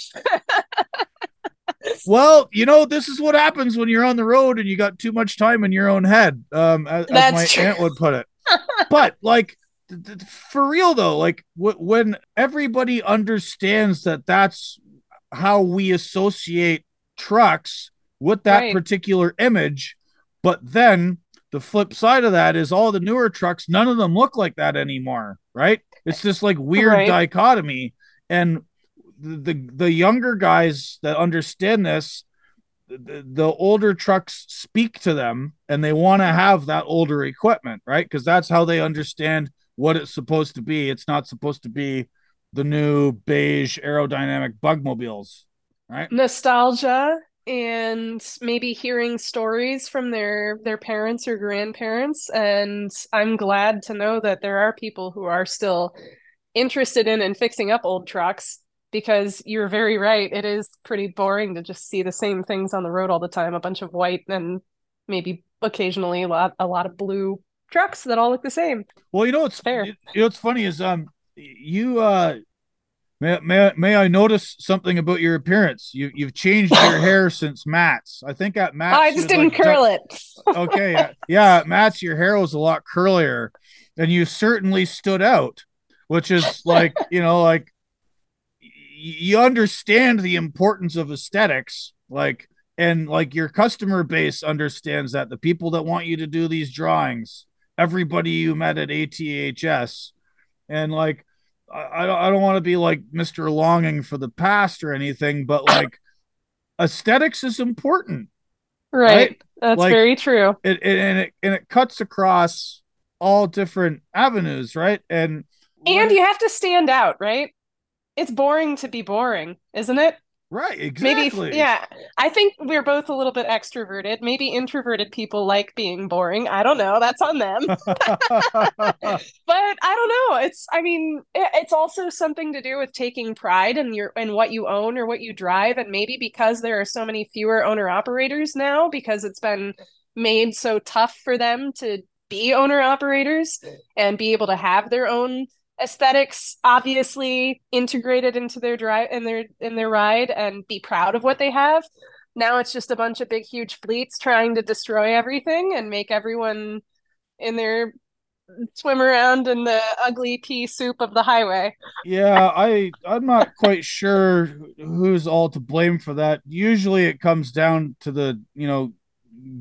Well, you know, this is what happens when you're on the road and you got too much time in your own head, um, as, as my true. aunt would put it. But like, th- th- for real though, like w- when everybody understands that that's how we associate trucks with that right. particular image. But then the flip side of that is all the newer trucks, none of them look like that anymore, right? It's this like weird right. dichotomy. And the, the the younger guys that understand this, the, the older trucks speak to them and they want to have that older equipment, right? Because that's how they understand what it's supposed to be. It's not supposed to be the new beige aerodynamic bugmobiles, right? Nostalgia and maybe hearing stories from their, their parents or grandparents. And I'm glad to know that there are people who are still interested in and fixing up old trucks, because you're very right. It is pretty boring to just see the same things on the road all the time. A bunch of white and maybe occasionally a lot, a lot of blue trucks that all look the same. Well, you know, what's fair. You know, what's funny is, um, you, uh, may, may, may I notice something about your appearance? You, you've changed your hair since MATS. I think at MATS. Oh, I just didn't like, curl it. Okay. Yeah, yeah. At MATS, your hair was a lot curlier and you certainly stood out, which is like, you know, like you understand the importance of aesthetics, like, and like your customer base understands that the people that want you to do these drawings, everybody you met at A T H S. And like, I, I don't want to be like Mister Longing for the past or anything, but like aesthetics is important. Right. right? That's like, very true. It, it, and it, and it cuts across all different avenues. Right. And, and you have to stand out. Right. It's boring to be boring, isn't it? Right, exactly. Maybe, yeah, I think we're both a little bit extroverted. Maybe introverted people like being boring. I don't know. That's on them. But I don't know. It's, I mean, it's also something to do with taking pride in your in what you own or what you drive. And maybe because there are so many fewer owner operators now, because it's been made so tough for them to be owner operators and be able to have their own aesthetics obviously integrated into their drive and their in their ride and be proud of what they have. Now it's just a bunch of big huge fleets trying to destroy everything and make everyone in their swim around in the ugly pea soup of the highway. Yeah, I I'm not quite sure who's all to blame for that. Usually it comes down to the, you know,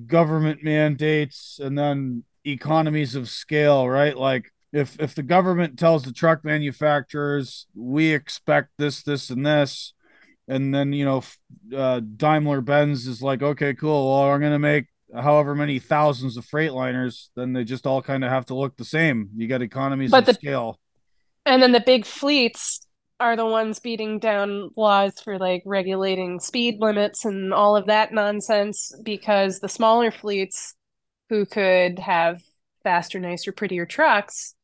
government mandates and then economies of scale, right? Like If if the government tells the truck manufacturers, we expect this, this, and this, and then, you know, uh, Daimler-Benz is like, okay, cool, well, I'm going to make however many thousands of Freightliners, then they just all kind of have to look the same. You got economies but of the, scale. And then the big fleets are the ones beating down laws for, like, regulating speed limits and all of that nonsense, because the smaller fleets who could have faster, nicer, prettier trucks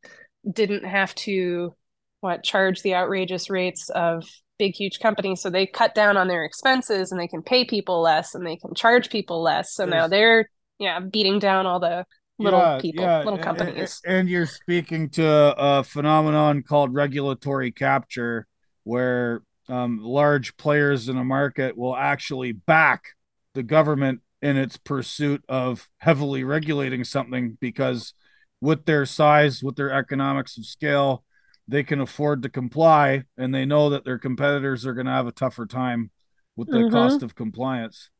didn't have to what charge the outrageous rates of big, huge companies. So they cut down on their expenses and they can pay people less and they can charge people less. So There's, now they're yeah beating down all the little yeah, people, yeah. little companies. And, and you're speaking to a phenomenon called regulatory capture, where um, large players in a market will actually back the government in its pursuit of heavily regulating something, because with their size, with their economics of scale, they can afford to comply, and they know that their competitors are going to have a tougher time with the mm-hmm. cost of compliance.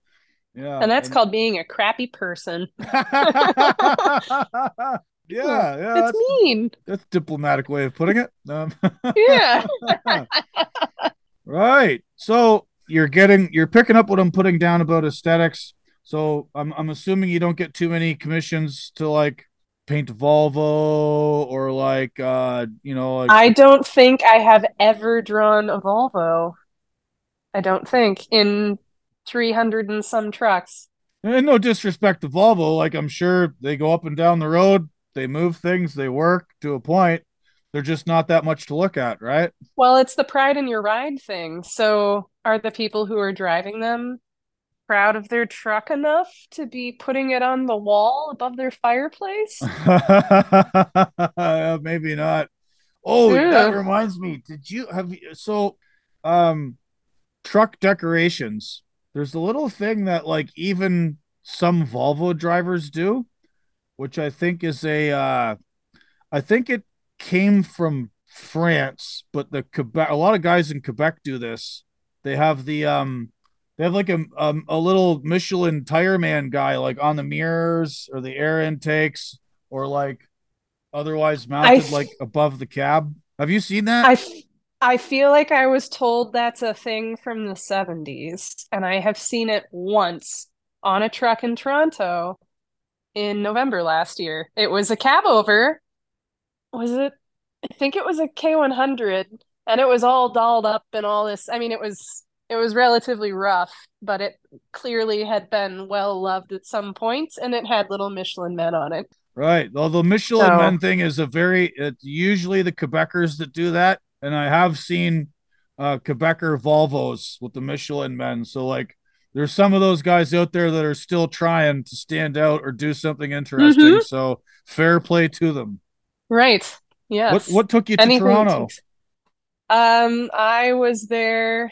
Yeah. And that's and... called being a crappy person. yeah. Yeah. That's, that's mean. That's a diplomatic way of putting it. Um... yeah. Right. So you're getting, you're picking up what I'm putting down about aesthetics. So I'm I'm assuming you don't get too many commissions to like paint Volvo or like, uh, you know. Like... I don't think I have ever drawn a Volvo. I don't think in three hundred and some trucks. And no disrespect to Volvo. Like, I'm sure they go up and down the road. They move things. They work to a point. They're just not that much to look at, right? Well, it's the pride in your ride thing. So are the people who are driving them proud of their truck enough to be putting it on the wall above their fireplace? Maybe not. Oh, yeah. That reminds me. Did you have so um truck decorations? There's a little thing that like even some Volvo drivers do, which I think is a uh I think it came from France, but the Quebec a lot of guys in Quebec do this. They have the um They have like a um, a little Michelin tire man guy like on the mirrors or the air intakes or like otherwise mounted f- like above the cab. Have you seen that? I, f- I feel like I was told that's a thing from the seventies, and I have seen it once on a truck in Toronto in November last year. It was a cab over. Was it? I think it was a K one hundred. And it was all dolled up and all this. I mean, it was it was relatively rough, but it clearly had been well loved at some point, and it had little Michelin men on it. Right. Well, the Michelin so, men thing is a very, it's usually the Quebecers that do that. And I have seen uh, Quebecer Volvos with the Michelin men. So like there's some of those guys out there that are still trying to stand out or do something interesting. Mm-hmm. So fair play to them. Right. Yes. What, what took you to Anything Toronto? Takes- um, I was there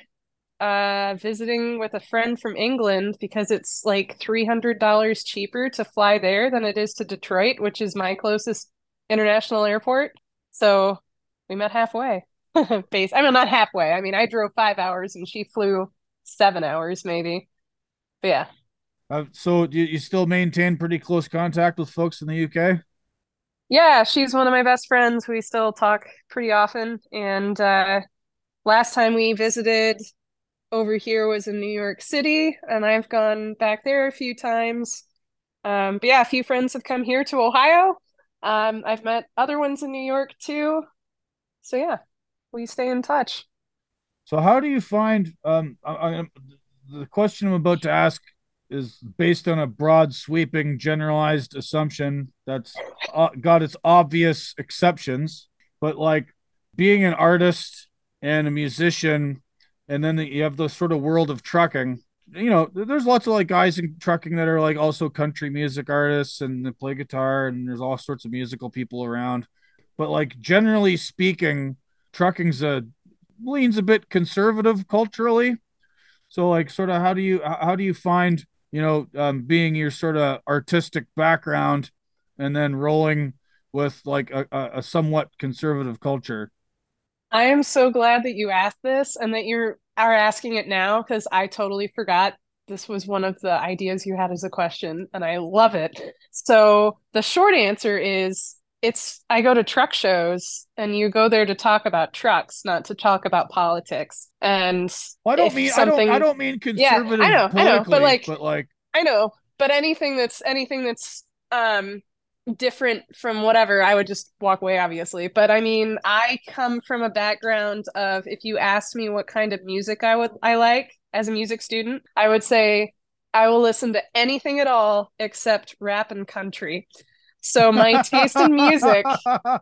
uh, visiting with a friend from England because it's like three hundred dollars cheaper to fly there than it is to Detroit, which is my closest international airport. So we met halfway. Base. I mean, not halfway. I mean, I drove five hours and she flew seven hours, maybe. But yeah. Uh, so do you still maintain pretty close contact with folks in the U K? Yeah, she's one of my best friends. We still talk pretty often. And uh, last time we visited over here was in New York City, and I've gone back there a few times. Um, but yeah, a few friends have come here to Ohio. Um, I've met other ones in New York too. So yeah, we stay in touch. So how do you find, um, I, I, the question I'm about to ask is based on a broad, sweeping, generalized assumption that's uh, got its obvious exceptions, but like being an artist and a musician, and then the, you have the sort of world of trucking, you know, there's lots of like guys in trucking that are like also country music artists and they play guitar and there's all sorts of musical people around. But like, generally speaking, trucking's a leans a bit conservative culturally. So like, sort of, how do you, how do you find, you know, um, being your sort of artistic background and then rolling with like a, a somewhat conservative culture? I am so glad that you asked this and that you are asking it now, because I totally forgot this was one of the ideas you had as a question, and I love it. So the short answer is, It's I go to truck shows, and you go there to talk about trucks, not to talk about politics. And well, I don't mean I don't, I don't mean conservative. Yeah, I know, I know, but like, but like, I know, but anything that's anything that's um different from whatever, I would just walk away, obviously. But I mean, I come from a background of, if you asked me what kind of music I would I like as a music student, I would say I will listen to anything at all except rap and country. So my taste in music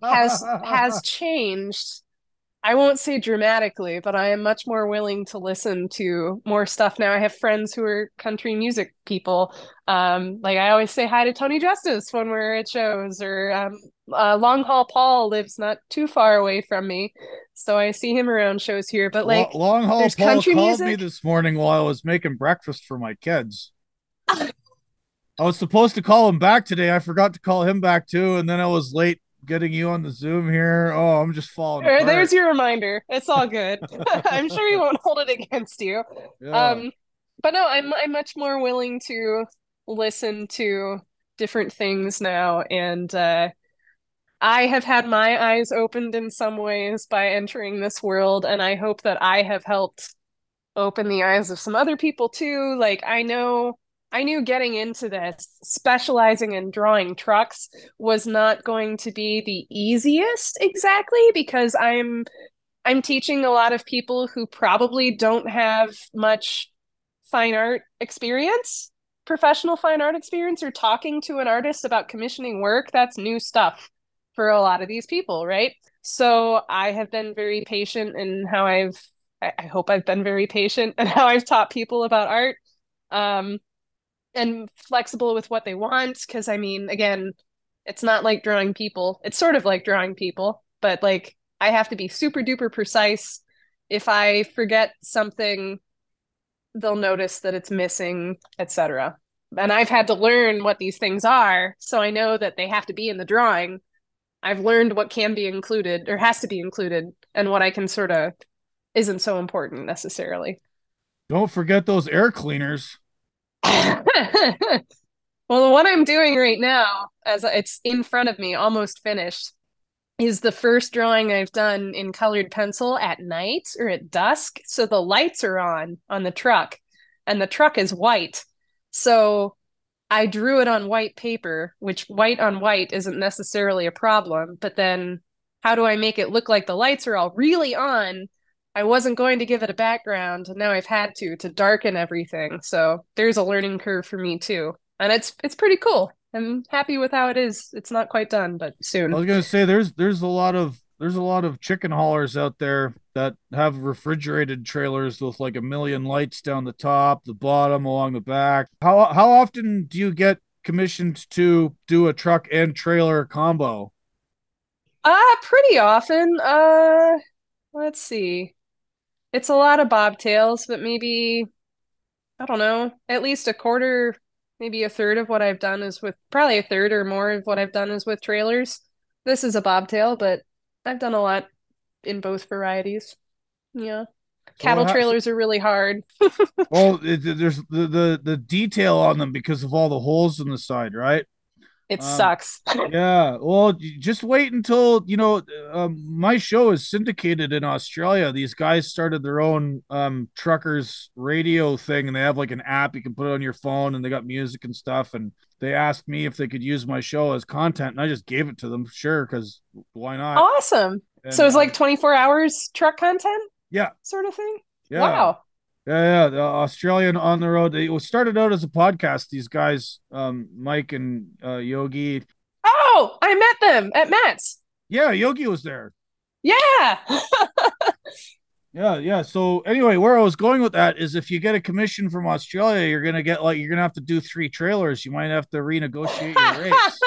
has has changed. I won't say dramatically, but I am much more willing to listen to more stuff now. I have friends who are country music people. Um, like I always say hi to Tony Justice when we're at shows, or um, uh, Long Haul Paul lives not too far away from me, so I see him around shows here. But like, Long Haul Paul country called music. Me this morning while I was making breakfast for my kids. I was supposed to call him back today. I forgot to call him back too. And then I was late getting you on the Zoom here. Oh, I'm just falling apart. There's your reminder. It's all good. I'm sure he won't hold it against you. Yeah. Um, but no, I'm, I'm much more willing to listen to different things now. And uh, I have had my eyes opened in some ways by entering this world. And I hope that I have helped open the eyes of some other people too. Like I know... I knew getting into this, specializing in drawing trucks, was not going to be the easiest exactly, because I'm I'm teaching a lot of people who probably don't have much fine art experience, professional fine art experience, or talking to an artist about commissioning work. That's new stuff for a lot of these people, right? So I have been very patient in how I've, I hope I've been very patient in how I've taught people about art. Um, And flexible with what they want, because I mean, again, it's not like drawing people. It's sort of like drawing people, but like I have to be super duper precise. If I forget something, they'll notice that it's missing, et cetera. And I've had to learn what these things are, so I know that they have to be in the drawing. I've learned what can be included or has to be included, and what I can sort of isn't so important necessarily. Don't forget those air cleaners. Well, the one I'm doing right now, as it's in front of me, almost finished, is the first drawing I've done in colored pencil at night or at dusk. So the lights are on on the truck, and the truck is white. So I drew it on white paper, which white on white isn't necessarily a problem. But then how do I make it look like the lights are all really on? I wasn't going to give it a background, and now I've had to, to darken everything. So there's a learning curve for me too. And it's it's pretty cool. I'm happy with how it is. It's not quite done, but soon. I was gonna say there's there's a lot of there's a lot of chicken haulers out there that have refrigerated trailers with like a million lights down the top, the bottom, along the back. How how often do you get commissioned to do a truck and trailer combo? Uh pretty often. Uh let's see. It's a lot of bobtails, but maybe, I don't know, at least a quarter, maybe a third of what I've done is with, probably a third or more of what I've done is with trailers. This is a bobtail, but I've done a lot in both varieties. Yeah. So cattle trailers are really hard. Well, it, there's the, the, the detail on them because of all the holes in the side, right? It um, sucks. Yeah. Well, just wait until, you know, um, my show is syndicated in Australia. These guys started their own um, truckers radio thing, and they have like an app. You can put it on your phone, and they got music and stuff. And they asked me if they could use my show as content, and I just gave it to them. Sure. Cause why not? Awesome. And so it's like twenty-four hours truck content. Yeah. Sort of thing. Yeah. Wow. Yeah, yeah, the Australian on the road. It was started out as a podcast. These guys, um, Mike and uh, Yogi. Oh, I met them at MATS. Yeah, Yogi was there. Yeah. yeah, yeah. So anyway, where I was going with that is, if you get a commission from Australia, you're gonna get like you're gonna have to do three trailers. You might have to renegotiate your rates.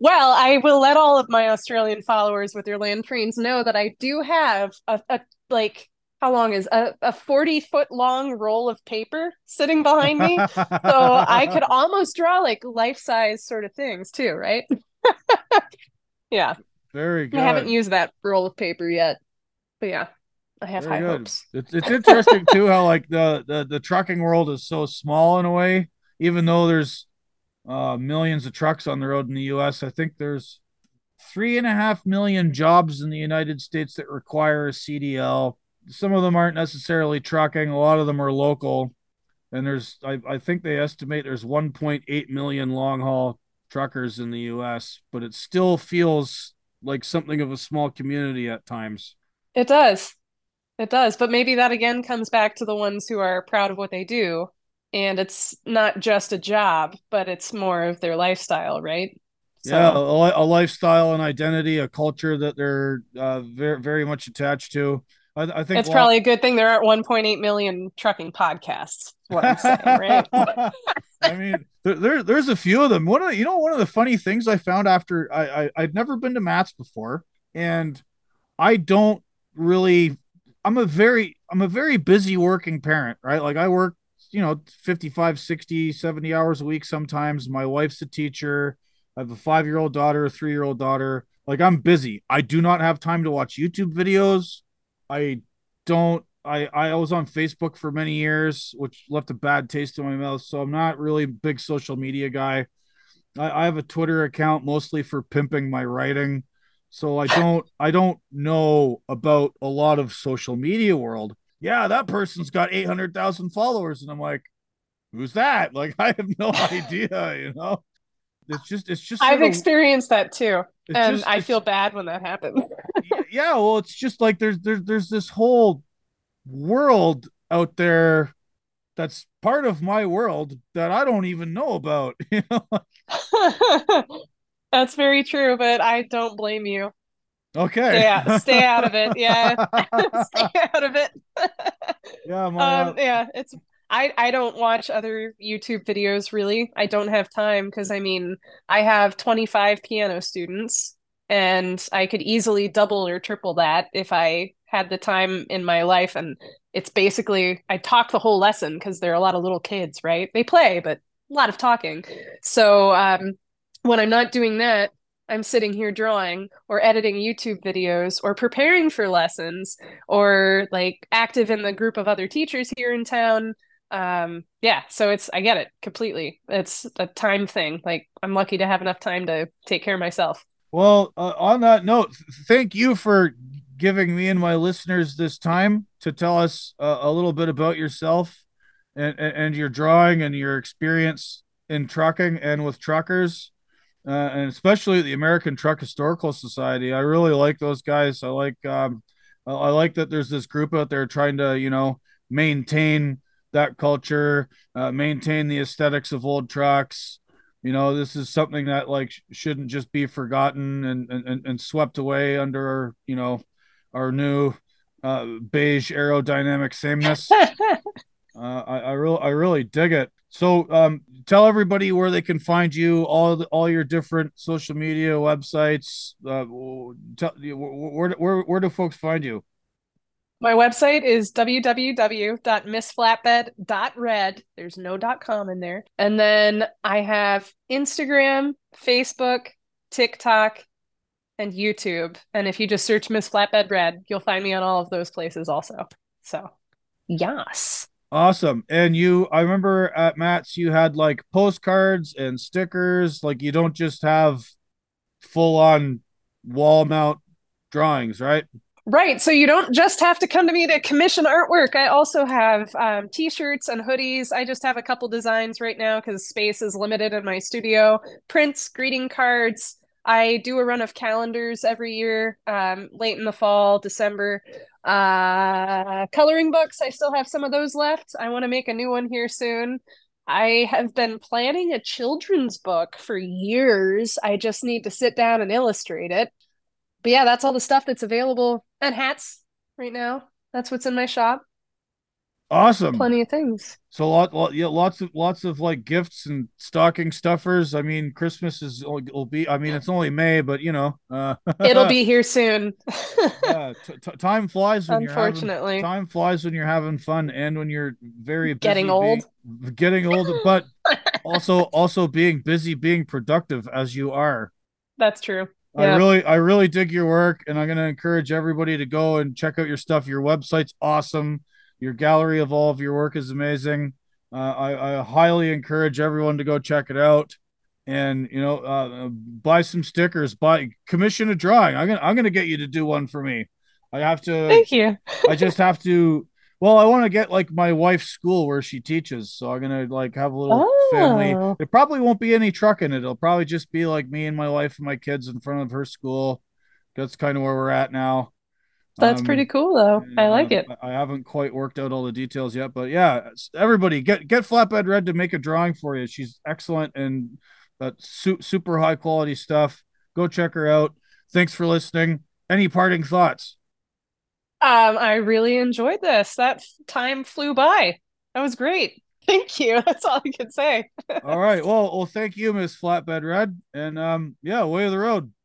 Well, I will let all of my Australian followers with their land trains know that I do have a, a like. How long is a, a forty foot long roll of paper sitting behind me? So I could almost draw like life size sort of things too, right? Yeah. Very good. I haven't used that roll of paper yet, but yeah, I have Very high good. hopes. It's, it's interesting too, how like the, the, the trucking world is so small in a way, even though there's uh, millions of trucks on the road in the U S. I think there's three and a half million jobs in the United States that require a C D L. Some of them aren't necessarily trucking. A lot of them are local. And there's, I, I think they estimate there's one point eight million long haul truckers in the U S, but it still feels like something of a small community at times. It does. It does. But maybe that again comes back to the ones who are proud of what they do. And it's not just a job, but it's more of their lifestyle, right? So. Yeah. A, a lifestyle, an identity, a culture that they're uh, very, very much attached to. I, I think it's well, probably a good thing there aren't one point eight million trucking podcasts. What I'm saying, right? I mean, there, there there's a few of them. One of the, you know, one of the funny things I found after I, I I'd never been to MATS before, and I don't really. I'm a very I'm a very busy working parent, right? Like I work, you know, fifty-five, sixty, seventy hours a week sometimes. My wife's a teacher. I have a five year old daughter, a three year old daughter. Like I'm busy. I do not have time to watch YouTube videos. I don't, I, I was on Facebook for many years, which left a bad taste in my mouth. So I'm not really a big social media guy. I, I have a Twitter account mostly for pimping my writing. So I don't, I don't know about a lot of social media world. Yeah. That person's got eight hundred thousand followers. And I'm like, who's that? Like, I have no idea, you know, it's just, it's just, I've experienced that too. And I feel bad when that happens. Yeah, well, it's just like there's there's there's this whole world out there that's part of my world that I don't even know about. You know, that's very true, but I don't blame you. Okay, yeah, stay out of it. Yeah, stay out of it. Yeah, my, um, uh... yeah. It's I I don't watch other YouTube videos really. I don't have time because I mean I have twenty-five piano students. And I could easily double or triple that if I had the time in my life. And it's basically, I talk the whole lesson because there are a lot of little kids, right? They play, but a lot of talking. So um, when I'm not doing that, I'm sitting here drawing or editing YouTube videos or preparing for lessons or like active in the group of other teachers here in town. Um, yeah, so it's, I get it completely. It's a time thing. Like I'm lucky to have enough time to take care of myself. Well, uh, on that note, thank you for giving me and my listeners this time to tell us uh, a little bit about yourself and, and, and your drawing and your experience in trucking and with truckers. uh, and especially the American Truck Historical Society. I really like those guys. I like um, I like that there's this group out there trying to, you know, maintain that culture, uh, maintain the aesthetics of old trucks. You know, this is something that, like, shouldn't just be forgotten and and, and swept away under, you know, our new uh, beige aerodynamic sameness. uh, I, I really, I really dig it. So um, tell everybody where they can find you, all the, all your different social media websites. Uh, tell, where, where, where do folks find you? My website is w w w dot miss flatbed dot red. There's no .com in there. And then I have Instagram, Facebook, TikTok, and YouTube. And if you just search Miss Flatbed Red, you'll find me on all of those places also. So, yes. Awesome. And you, I remember at Matt's, you had like postcards and stickers. Like, you don't just have full-on wall mount drawings, right? Right. So you don't just have to come to me to commission artwork. I also have um, T-shirts and hoodies. I just have a couple designs right now because space is limited in my studio. Prints, greeting cards. I do a run of calendars every year, um, late in the fall, December. Uh, coloring books. I still have some of those left. I want to make a new one here soon. I have been planning a children's book for years. I just need to sit down and illustrate it. But yeah, that's all the stuff that's available. And hats right now. That's what's in my shop. Awesome. Plenty of things. So lot, lot, yeah, lots of lots of like gifts and stocking stuffers. I mean, Christmas is will be. I mean, it's only May, but you know, uh, it'll be here soon. yeah, t- t- time flies. When Unfortunately, you're having, time flies when you're having fun and when you're very busy getting old, being, getting old, but also also being busy, being productive as you are. That's true. Yeah. I really, I really dig your work, and I'm going to encourage everybody to go and check out your stuff. Your website's awesome. Your gallery of all of your work is amazing. Uh, I, I highly encourage everyone to go check it out, and you know, uh, buy some stickers. Buy commission a drawing. I'm gonna I'm gonna get you to do one for me. I have to. Thank you. I just have to. Well, I want to get like my wife's school where she teaches, so I'm gonna like have a little oh. family. There probably won't be any truck in it. It'll probably just be like me and my wife and my kids in front of her school. That's kind of where we're at now. That's um, pretty cool, though. I like it. I haven't quite worked out all the details yet, but yeah, everybody get get Flatbed Red to make a drawing for you. She's excellent and uh, su- super high quality stuff. Go check her out. Thanks for listening. Any parting thoughts? Um, I really enjoyed this. That time flew by. That was great. Thank you. That's all I can say. All right. Well, well, thank you, Miss Flatbed Red, and um, yeah, way of the road.